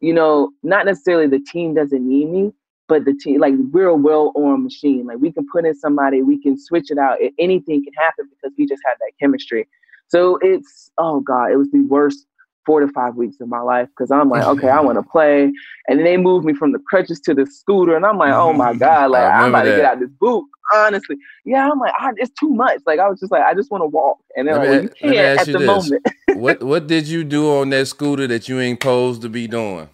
you know, not necessarily the team doesn't need me, but the team, like, we're a well-oiled machine. Like, we can put in somebody, we can switch it out. Anything can happen because we just have that chemistry. So it was the worst 4 to 5 weeks of my life, because I'm like, okay, I want to play. And then they moved me from the crutches to the scooter, and I'm like, oh, my God, like, I'm about to get out of this boot, honestly. Yeah, I'm like, it's too much. Like, I was just like, I just want to walk. And then I'm like, you can't at the moment. What did you do on that scooter that you ain't supposed to be doing?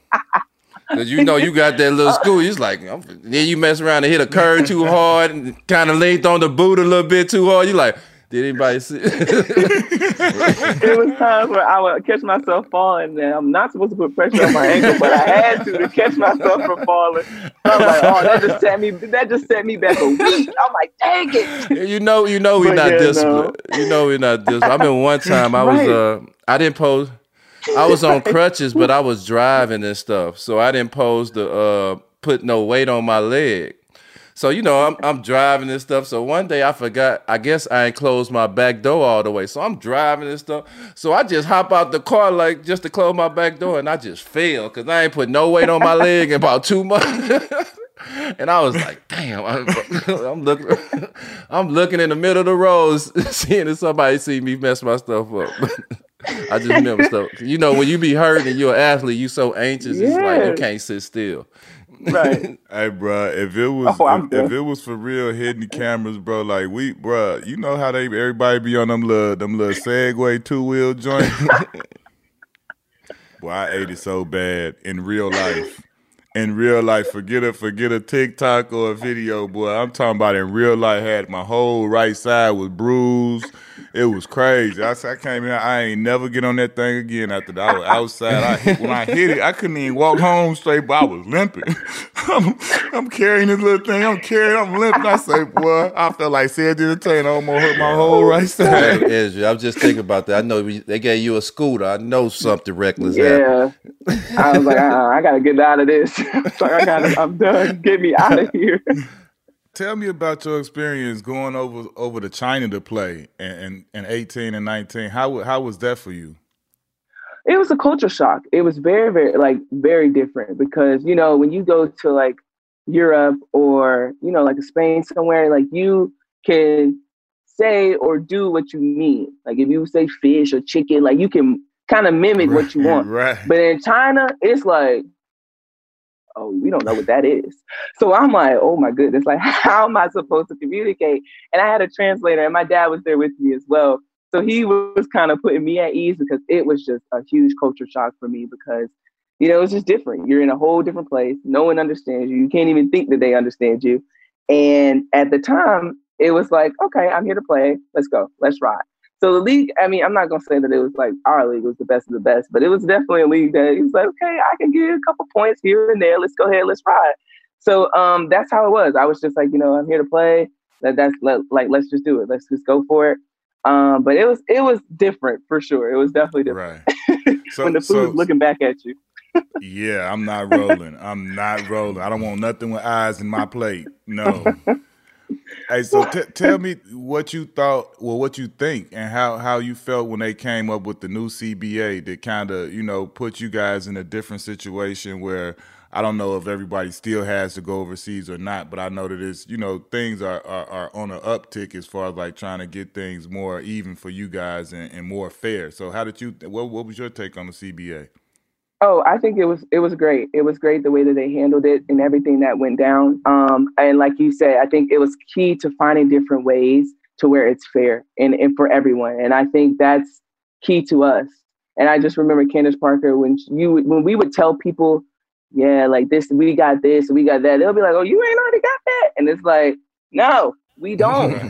Because you know you got that little school. It's like, then you mess around and hit a curve too hard and kind of leaned on the boot a little bit too hard. You like, did anybody see? It was times where I would catch myself falling, and I'm not supposed to put pressure on my ankle, but I had to catch myself from falling. I'm like, oh, that just set me back a week. I'm like, dang it. You know we're not disciplined. No. You know we're not disciplined. I mean, one time I was I didn't pose. I was on crutches, but I was driving and stuff, so I didn't pose to put no weight on my leg. So, you know, I'm driving and stuff. So one day I forgot, I guess I ain't closed my back door all the way. So I'm driving and stuff. So I just hop out the car, like, just to close my back door, and I just fell, because I ain't put no weight on my leg in about 2 months. And I was like, damn, I'm looking in the middle of the road, seeing if somebody see me mess my stuff up. I just remember stuff. You know, when you be hurt and you're an athlete, you so anxious. Yes. It's like you can't sit still. Right. Hey, bro, if it was for real, hitting the cameras, bro, like you know how everybody be on them little Segway two-wheel joint? Boy, I ate it so bad in real life. In real life, forget a TikTok or a video, boy. I'm talking about in real life. Had my whole right side was bruised. It was crazy. I came here. I ain't never get on that thing again after that. I was outside. When I hit it, I couldn't even walk home straight, but I was limping. I'm carrying this little thing. I'm limping. I say, boy, I felt like Sid did a thing. I almost hurt my whole right side. Hey, I'm just thinking about that. I know they gave you a scooter. I know something reckless happened. Yeah. I was like, I got to get out of this. I'm done. Get me out of here. Tell me about your experience going over to China to play and 18 and 19. How was that for you? It was a culture shock. It was very, very, like, very different, because, you know, when you go to like Europe or, you know, like Spain somewhere, like you can say or do what you need. Like if you say fish or chicken, like you can kind of mimic what you want. Right. But in China, it's like, oh, we don't know what that is. So I'm like, oh my goodness, like how am I supposed to communicate? And I had a translator, and my dad was there with me as well. So he was kind of putting me at ease, because it was just a huge culture shock for me, because, you know, it's just different. You're in a whole different place. No one understands you. You can't even think that they understand you. And at the time, it was like, okay, I'm here to play. Let's go. Let's ride. So the league, I mean, I'm not going to say that it was like our league was the best of the best, but it was definitely a league that it was like, okay, I can get a couple points here and there. Let's go ahead. Let's ride. So that's how it was. I was just like, you know, I'm here to play. Let's just do it. Let's just go for it. But it was different for sure. It was definitely different. Right. So, when the food's looking back at you. Yeah, I'm not rolling. I don't want nothing with eyes in my plate. No. Hey, so tell me what you thought, well, what you think, and how you felt when they came up with the new CBA that kind of, you know, put you guys in a different situation where I don't know if everybody still has to go overseas or not, but I know that it's, you know, things are on an uptick as far as like trying to get things more even for you guys and more fair. So how did you, what was your take on the CBA? Oh, I think it was great. It was great the way that they handled it and everything that went down. And like you said, I think it was key to finding different ways to where it's fair and for everyone. And I think that's key to us. And I just remember Candace Parker, when we would tell people, yeah, like this, we got this, we got that. They'll be like, oh, you ain't already got that. And it's like, no, we don't.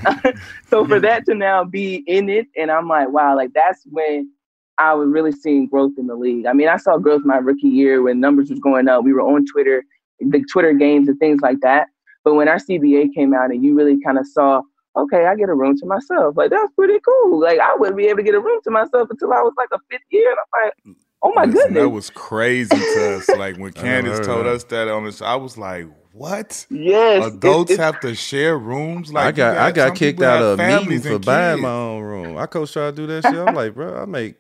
So for that to now be in it, and I'm like, wow, like that's when I was really seeing growth in the league. I mean, I saw growth my rookie year when numbers was going up. We were on Twitter, the Twitter games and things like that. But when our CBA came out and you really kind of saw, okay, I get a room to myself. Like, that's pretty cool. Like, I wouldn't be able to get a room to myself until I was like a fifth year. And I'm like, oh, my goodness. That was crazy to us. Like, when Candace told us that on the show, I was like, what? Yes. Adults have to share rooms? Like, I got kicked out of a meeting for buying my own room. I coached her to do that shit. I'm like, bro, I make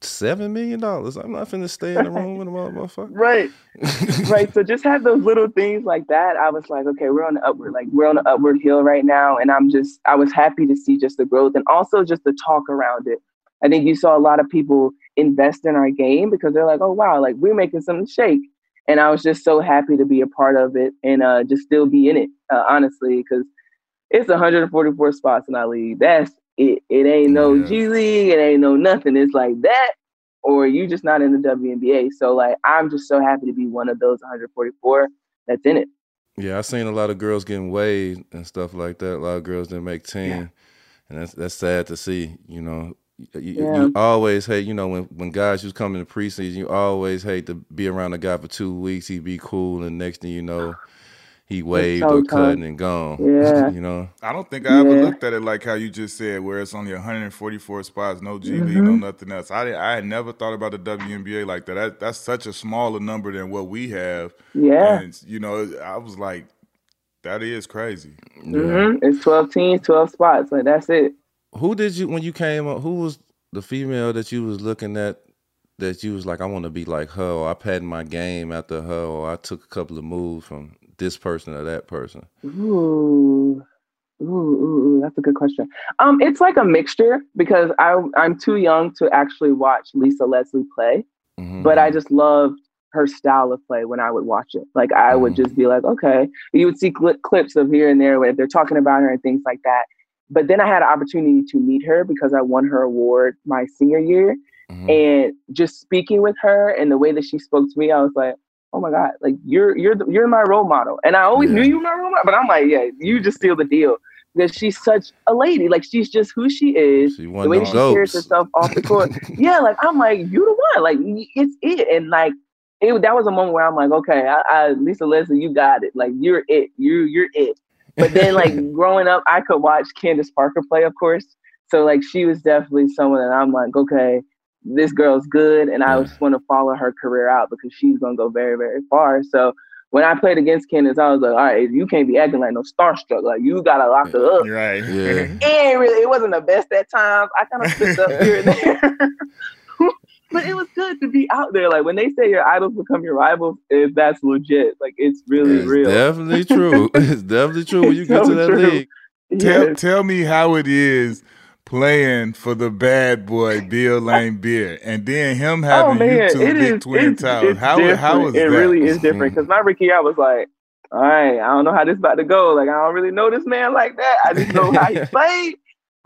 $7 million. I'm not finna stay in the room with a motherfucker. Right. Right. So just have those little things like that. I was like, okay, we're on the upward hill right now. And I was happy to see just the growth and also just the talk around it. I think you saw a lot of people invest in our game because they're like, oh wow, like we're making something shake. And I was just so happy to be a part of it and just still be in it, honestly, because it's 144 spots in our league. That's It ain't no G League, it ain't no nothing. It's like that, or you just not in the WNBA. So like, I'm just so happy to be one of those 144 that's in it. Yeah, I seen a lot of girls getting waived and stuff like that. A lot of girls didn't make team, and that's sad to see. You know, you always hate. You know, when guys who's coming to preseason, you always hate to be around a guy for 2 weeks. He'd be cool, and next thing you know, he waved or cut and gone. Yeah. You know, I don't think I ever looked at it like how you just said, where it's only 144 spots, no G League, no nothing else. I had never thought about the WNBA like that. That's such a smaller number than what we have. Yeah. And, you know, I was like, that is crazy. Mm-hmm. Yeah. It's 12 teams, 12 spots. Like, that's it. Who did you, when you came up, who was the female that you was looking at that you was like, I want to be like her, or I padded my game after her, or I took a couple of moves from this person or that person? Ooh, that's a good question. It's like a mixture because I'm too young to actually watch Lisa Leslie play, but I just loved her style of play when I would watch it. Like I would just be like, okay, you would see clips of here and there where they're talking about her and things like that. But then I had an opportunity to meet her because I won her award my senior year, and just speaking with her and the way that she spoke to me, I was like, oh my God, like you're my role model. And I always knew you were my role model, but I'm like, yeah, you just steal the deal. Because she's such a lady. Like she's just who she is. The way that she carries herself off the court. Yeah, like I'm like, you the one. Like it's it. And like that was a moment where I'm like, okay, I Lisa Leslie, you got it. Like you're it. You're it. But then like growing up, I could watch Candace Parker play, of course. So like she was definitely someone that I'm like, okay, this girl's good, and I just want to follow her career out because she's going to go very, very far. So when I played against Candace, I was like, all right, you can't be acting like no starstruck. Like, you got to lock her up. Right. Yeah. And really, it wasn't the best at times. I kind of slipped up here and there. But it was good to be out there. Like, when they say your idols become your rivals, if that's legit, like, it's really real. Definitely true. It's definitely true when you get to that league. Yes. Tell me how it is playing for the bad boy Bill Laimbeer, and then him having Twin Towers. How is that? It really is different because my rookie year I was like, all right, I don't know how this about to go. Like I don't really know this man like that. I just know how he played.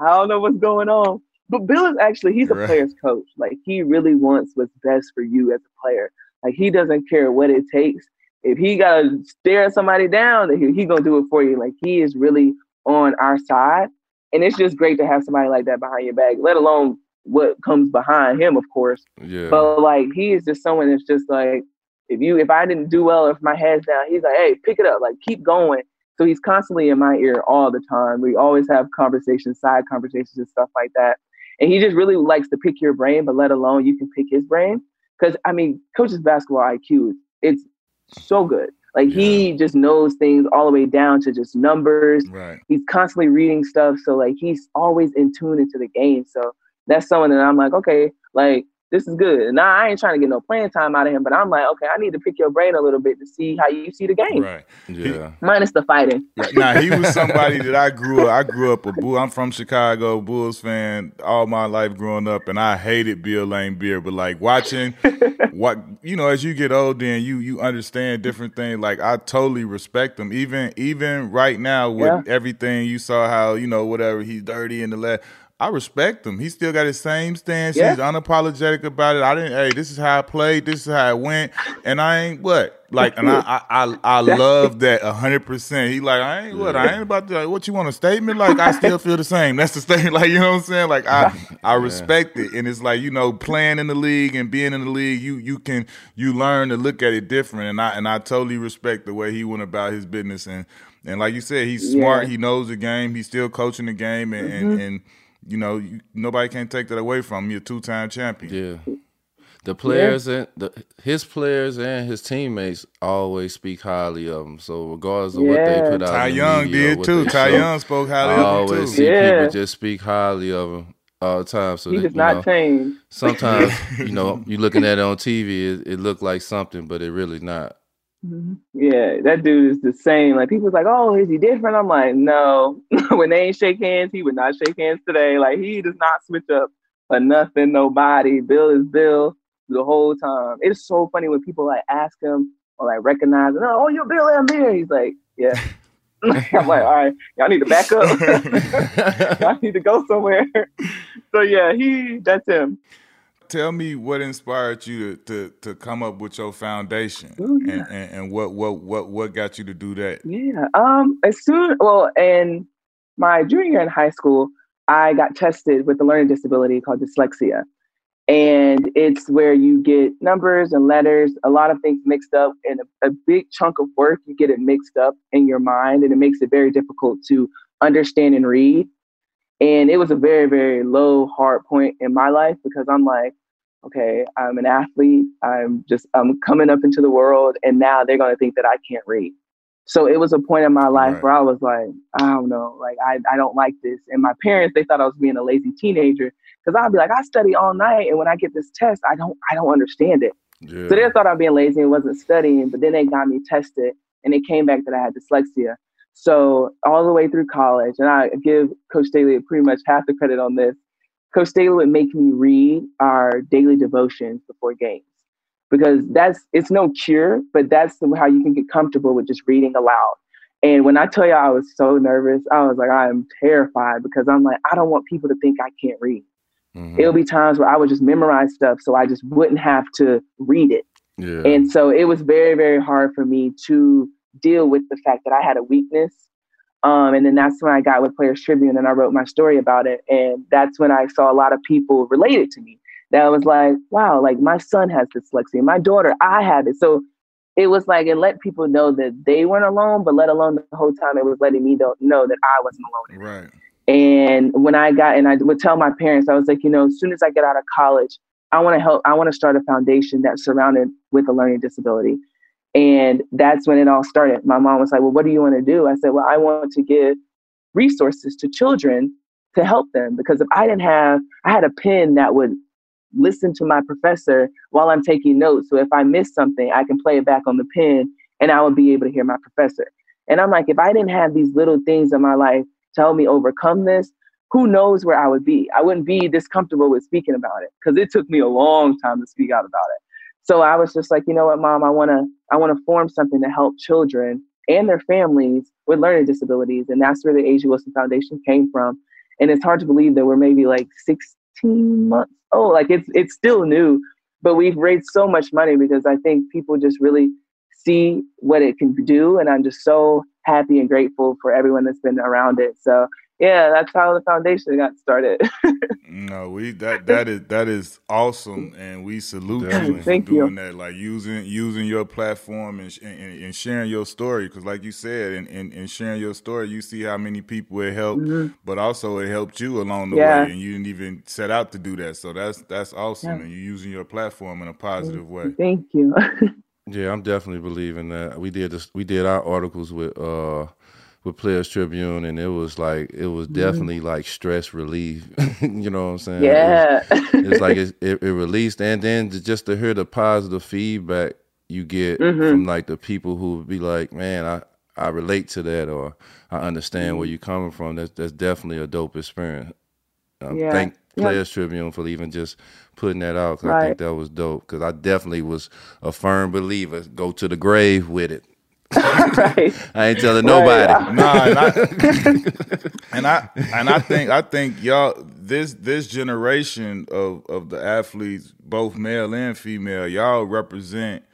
I don't know what's going on. But Bill is actually he's a player's coach. Like he really wants what's best for you as a player. Like he doesn't care what it takes. If he gotta stare somebody down, he gonna do it for you. Like he is really on our side. And it's just great to have somebody like that behind your back, let alone what comes behind him, of course. Yeah. But, like, he is just someone that's just like, if I didn't do well, if my head's down, he's like, hey, pick it up. Like, keep going. So he's constantly in my ear all the time. We always have conversations, side conversations and stuff like that. And he just really likes to pick your brain, but let alone you can pick his brain. Because, I mean, Coach's basketball IQ, it's so good. Like, he just knows things all the way down to just numbers. Right. He's constantly reading stuff. So, like, he's always in tune into the game. So that's someone that I'm like, okay, like, this is good. Now, I ain't trying to get no playing time out of him, but I'm like, okay, I need to pick your brain a little bit to see how you see the game. Right. Yeah. Minus the fighting. Nah, he was somebody that I grew up a Bull. I'm from Chicago, Bulls fan all my life growing up, and I hated Bill Laimbeer. But like watching, as you get older and you understand different things. Like I totally respect him, even right now with everything you saw, how whatever he's dirty in the left. I respect him. He still got his same stance. Yeah. He's unapologetic about it. This is how I played. This is how I went. And I ain't what? Like, and I love that 100%. He like, I ain't what? I ain't about to, like, what you want, a statement? Like, I still feel the same. That's the statement. Like, you know what I'm saying? Like, I respect it. And it's like, playing in the league and being in the league, you learn to look at it different. And I totally respect the way he went about his business. And like you said, he's smart. He knows the game. He's still coaching the game. And nobody can take that away from him. You're a two-time champion. Yeah, the players his players and his teammates always speak highly of him. So regardless of what they put out, Ty Young did too. Ty Young spoke highly of him too. I always see people just speak highly of him all the time. So he does not change. Sometimes you looking at it on TV, it looked like something, but it really not. Mm-hmm. Yeah, that dude is the same. Like, people's like, oh, is he different? I'm like, no. When they ain't shake hands, he would not shake hands today. Like, he does not switch up for nothing, nobody. Bill is Bill the whole time. It's so funny when people, like, ask him or, like, recognize him. Oh, you're Bill Laimbeer. He's like, yeah. I'm like, all right, y'all need to back up. Y'all need to go somewhere. So, yeah, that's him. Tell me what inspired you to come up with your foundation. Ooh, yeah. and what got you to do that? Yeah. In my junior year in high school, I got tested with a learning disability called dyslexia. And it's where you get numbers and letters, a lot of things mixed up, and a big chunk of work, you get it mixed up in your mind, and it makes it very difficult to understand and read. And it was a very, very low, hard point in my life because I'm like, okay, I'm an athlete. I'm coming up into the world, and now they're going to think that I can't read. So it was a point in my life where I was like, I don't know, like I don't like this. And my parents, they thought I was being a lazy teenager because I'd be like, I study all night, and when I get this test, I don't understand it. Yeah. So they thought I was being lazy and wasn't studying. But then they got me tested, and it came back that I had dyslexia. So all the way through college, and I give Coach Staley pretty much half the credit on this. Coach Staley would make me read our daily devotions before games because it's no cure, but that's how you can get comfortable with just reading aloud. And when I tell you I was so nervous, I was like, I am terrified because I'm like, I don't want people to think I can't read. Mm-hmm. It'll be times where I would just memorize stuff so I just wouldn't have to read it. Yeah. And so it was very, very hard for me to deal with the fact that I had a weakness. And then that's when I got with Players Tribune and I wrote my story about it. And that's when I saw a lot of people related to me that was like, wow, like my son has dyslexia, my daughter, I have it. So it was like, it let people know that they weren't alone, but let alone the whole time it was letting me know that I wasn't alone. Right. And when I would tell my parents, I was like, as soon as I get out of college, I want to start a foundation that's surrounded with a learning disability. And that's when it all started. My mom was like, well, what do you want to do? I said, well, I want to give resources to children to help them. Because if I had a pen that would listen to my professor while I'm taking notes. So if I missed something, I can play it back on the pen and I would be able to hear my professor. And I'm like, if I didn't have these little things in my life to help me overcome this, who knows where I would be? I wouldn't be this comfortable with speaking about it because it took me a long time to speak out about it. So I was just like, you know what, Mom, I want to form something to help children and their families with learning disabilities. And that's where the A.G. Wilson Foundation came from. And it's hard to believe that we're maybe like 16 months old. Like it's still new, but we've raised so much money because I think people just really see what it can do. And I'm just so happy and grateful for everyone that's been around it. So yeah, that's how the foundation got started. No, that is awesome, and we salute you for doing that. Like using your platform and sharing your story, because like you said, and sharing your story, you see how many people it helped, mm-hmm. but also it helped you along the yeah. way, and you didn't even set out to do that. So that's awesome, yeah. and you're using your platform in a positive way. Thank you. Yeah, I'm definitely believing that. We did our articles with Players Tribune, and it was mm-hmm. definitely like stress relief. You know what I'm saying? Yeah. It released, and then just to hear the positive feedback you get mm-hmm. from like the people who would be like, man, I relate to that, or I understand where you're coming from. That's definitely a dope experience. Yeah. Thank Players yeah. Tribune for even just putting that out, because right. I think that was dope, because I definitely was a firm believer. Go to the grave with it. Right. I ain't telling nobody. Right. Nah, and I think y'all, this generation of the athletes, both male and female, y'all represent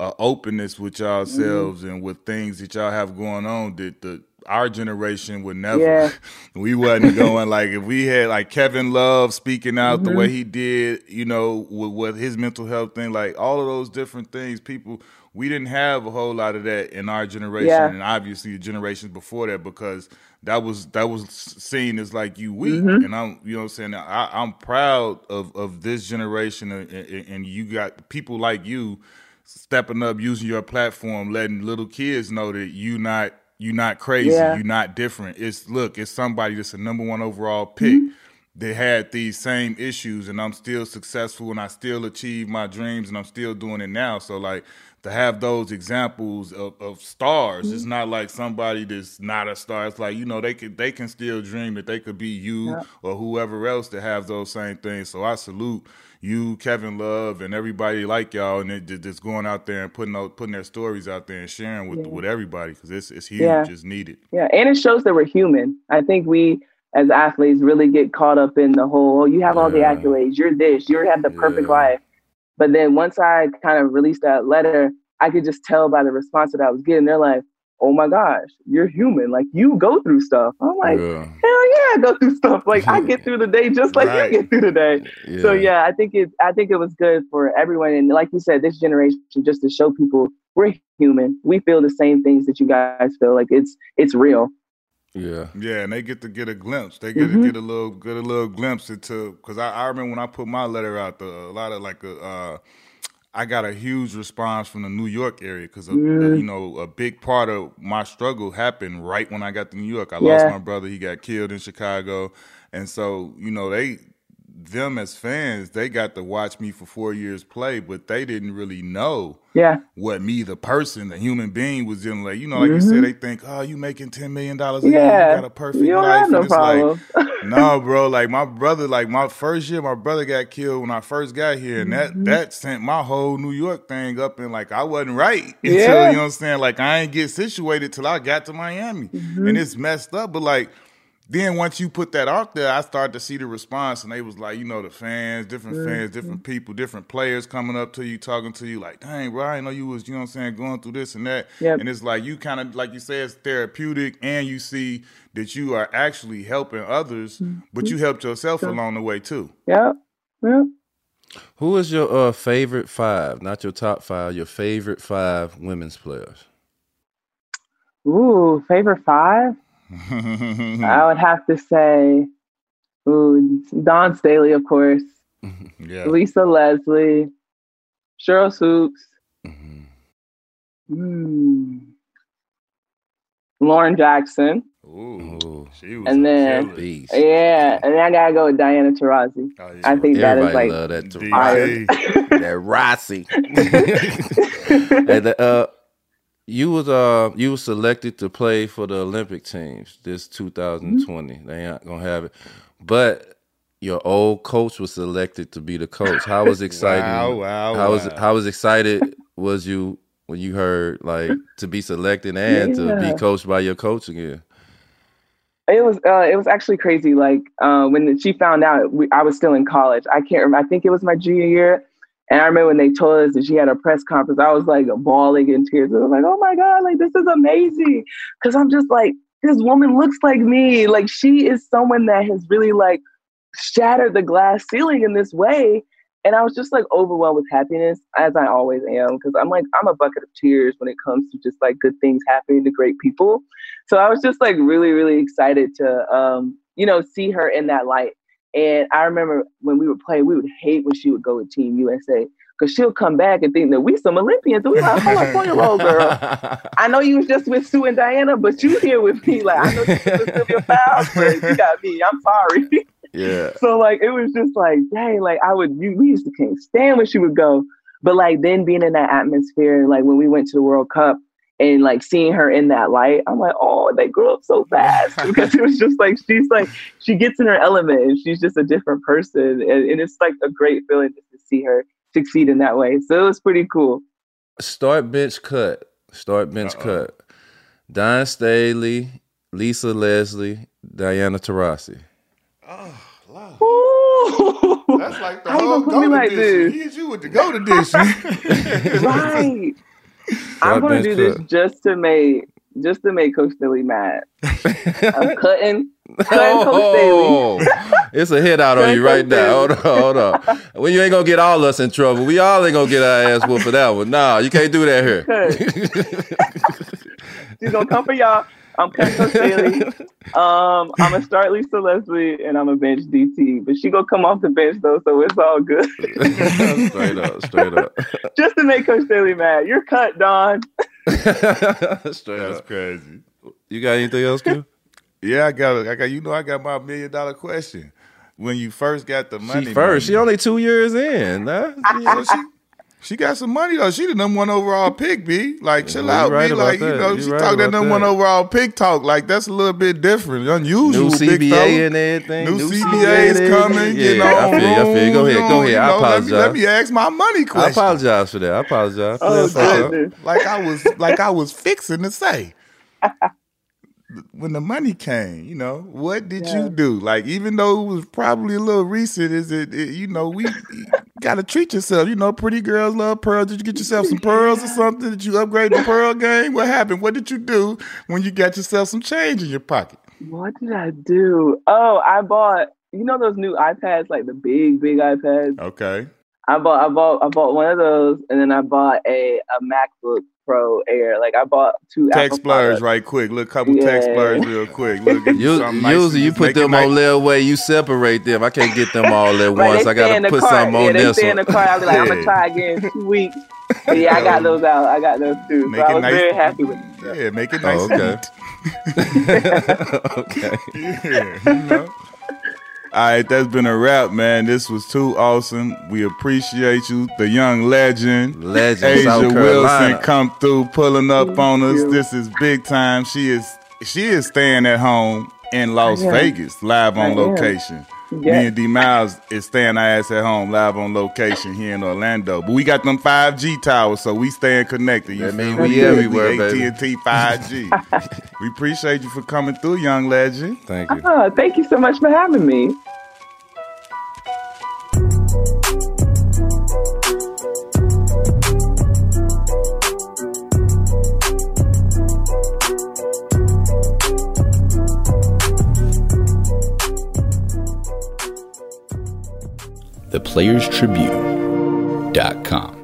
an openness with yourselves mm-hmm. and with things that y'all have going on that our generation would never. Yeah. We wasn't going like, if we had like Kevin Love speaking out mm-hmm. the way he did, you know, with his mental health thing, like all of those different things, people, we didn't have a whole lot of that in our generation yeah. and obviously the generations before that, because that was seen as like you weak. Mm-hmm. And I'm, you know what I'm saying? I'm proud of this generation and you got people like you stepping up, using your platform, letting little kids know that you're not crazy. Yeah. You're not different. It's somebody that's a number 1 overall pick mm-hmm. that had these same issues, and I'm still successful and I still achieve my dreams and I'm still doing it now. So like to have those examples of stars, mm-hmm. it's not like somebody that's not a star. It's like, you know, they can still dream that they could be you yeah. or whoever else to have those same things. So I salute you, Kevin Love, and everybody like y'all, and just going out there and putting their stories out there and sharing with yeah. with everybody, because it's huge, yeah. it's needed. Yeah, and it shows that we're human. I think we as athletes really get caught up in the whole, you have all yeah. the accolades, you're this, you have the perfect yeah. life. But then once I kind of released that letter, I could just tell by the response that I was getting. They're like, oh my gosh, you're human. Like, you go through stuff. I'm like, yeah. hell yeah, I go through stuff. Like, I get through the day just like right. you get through the day. Yeah. So yeah, I think it was good for everyone. And like you said, this generation, just to show people we're human. We feel the same things that you guys feel. Like it's real. Yeah. Yeah, and they get to get a glimpse. They get mm-hmm. to get a little glimpse into, because I remember when I put my letter out, I got a huge response from the New York area, because you know, a big part of my struggle happened right when I got to New York. I yeah. lost my brother; he got killed in Chicago, and so you know them as fans, they got to watch me for 4 years play, but they didn't really know yeah. what me, the person, the human being, was in. Like, you know, like mm-hmm. you said, they think, oh, you making $10 million a year, yeah. you got a perfect life. No, and it's problem. Like, no, bro. Like my first year, my brother got killed when I first got here, and mm-hmm. that sent my whole New York thing up, and like I wasn't right until yeah. you know what I'm saying. Like I ain't get situated till I got to Miami, mm-hmm. and it's messed up, but like. Then once you put that out there, I started to see the response, and they was like, you know, the fans, different mm-hmm. fans, different people, different players coming up to you, talking to you like, dang, bro, I didn't know you was, you know what I'm saying, going through this and that. Yep. And it's like you kind of, like you said, it's therapeutic, and you see that you are actually helping others, mm-hmm. but you helped yourself yeah. along the way too. Yeah, yeah. Who is your favorite five, not your top five, your favorite five women's players? Ooh, favorite five? I would have to say, Dawn Staley, of course, yeah. Lisa Leslie, Cheryl Swoopes, mm-hmm. Lauren Jackson. Ooh, she was a beast. Yeah, and then I gotta go with Diana Taurasi. Oh, yeah. I think everybody that is like that Rossi. And You was selected to play for the Olympic teams this 2020. Mm-hmm. They aren't gonna have it, but your old coach was selected to be the coach. How was exciting? How was excited was you when you heard like to be selected and yeah. to be coached by your coach again? It was actually crazy. Like when she found out, I was still in college. I can't remember. I think it was my junior year. And I remember when they told us that she had a press conference, I was like bawling in tears. I was like, oh my God, like this is amazing. Cause I'm just like, this woman looks like me. Like, she is someone that has really like shattered the glass ceiling in this way. And I was just like overwhelmed with happiness, as I always am, because I'm a bucket of tears when it comes to just like good things happening to great people. So I was just like really, really excited to, see her in that light. And I remember when we would play, we would hate when she would go to Team USA, because she'll come back and think that we some Olympians. And we're like, hold on, 4-year-old girl. I know you was just with Sue and Diana, but you here with me. Like, I know you was with Sylvia Fowles, but you got me. I'm sorry. Yeah. So like, it was just like, dang, like we used to can't stand when she would go. But like then being in that atmosphere, like when we went to the World Cup and like seeing her in that light, I'm like, oh, they grew up so fast, because it was just like, she's like, she gets in her element and she's just a different person. And it's like a great feeling just to see her succeed in that way. So it was pretty cool. Start, bench, cut. Dawn Staley, Lisa Leslie, Diana Taurasi. Oh, Lord. Ooh. That's like the whole go-to like dish. Here's you with the go-to dish. Right. I'm going to do this just to make Coach Staley mad. I'm cutting Coach Staley. It's a hit out on you right now. Hold on. Well, you ain't going to get all us in trouble. We all ain't going to get our ass whooped for that one. Nah, you can't do that here. She's going to come for y'all. I'm cutting Coach Staley. I'm going to start Lisa Leslie, and I'm going to bench DT. But she going to come off the bench, though, so it's all good. Straight up. Just to make Coach Staley mad. You're cut, Dawn. That's crazy. You got anything else, Q? Yeah, I got my $1 million question. When you first got the money. She only 2 years in. Huh? Yeah, she got some money, though. She the number one overall pick, B. Like, chill out, right, B. Like, that. You know, she right talked that number one overall pick talk. Like, that's a little bit different. Unusual. New CBA talk. And everything. New CBA is coming. Yeah, I feel. Go ahead. I apologize. Let me ask my money question. I apologize for that. Like I was fixing to say. When the money came, what did you do? Like, even though it was probably a little recent, we gotta treat yourself. Pretty girls love pearls. Did you get yourself some pearls or something? Did you upgrade the pearl game? What happened? What did you do when you got yourself some change in your pocket? What did I do? Oh, I bought, those new iPads, like the big iPads. Okay. I bought one of those, and then I bought a MacBook Pro Air. Like, I bought two text Apple blurs products. Right quick. Look, couple text blurs real quick. Look, usually you put them on their way. You separate them. I can't get them all at once. I gotta put something on this one. They stay in the car. I was like, I'm gonna try again in 2 weeks. But yeah, I got those out. I got those too. So I was very happy with them. Yeah, make it nice. Oh, okay. Okay. Yeah. All right, that's been a wrap, man. This was too awesome. We appreciate you. The young legend, A'ja Wilson, come through pulling up on us. This is big time. She is staying at home in Las Vegas, live on location. Yeah. Me and D Miles is staying our ass at home, live on location here in Orlando. But we got them 5G towers, so we staying connected. You mean we everywhere, baby. AT&T 5G. We appreciate you for coming through, young legend. Thank you. Oh, thank you so much for having me. theplayerstribune.com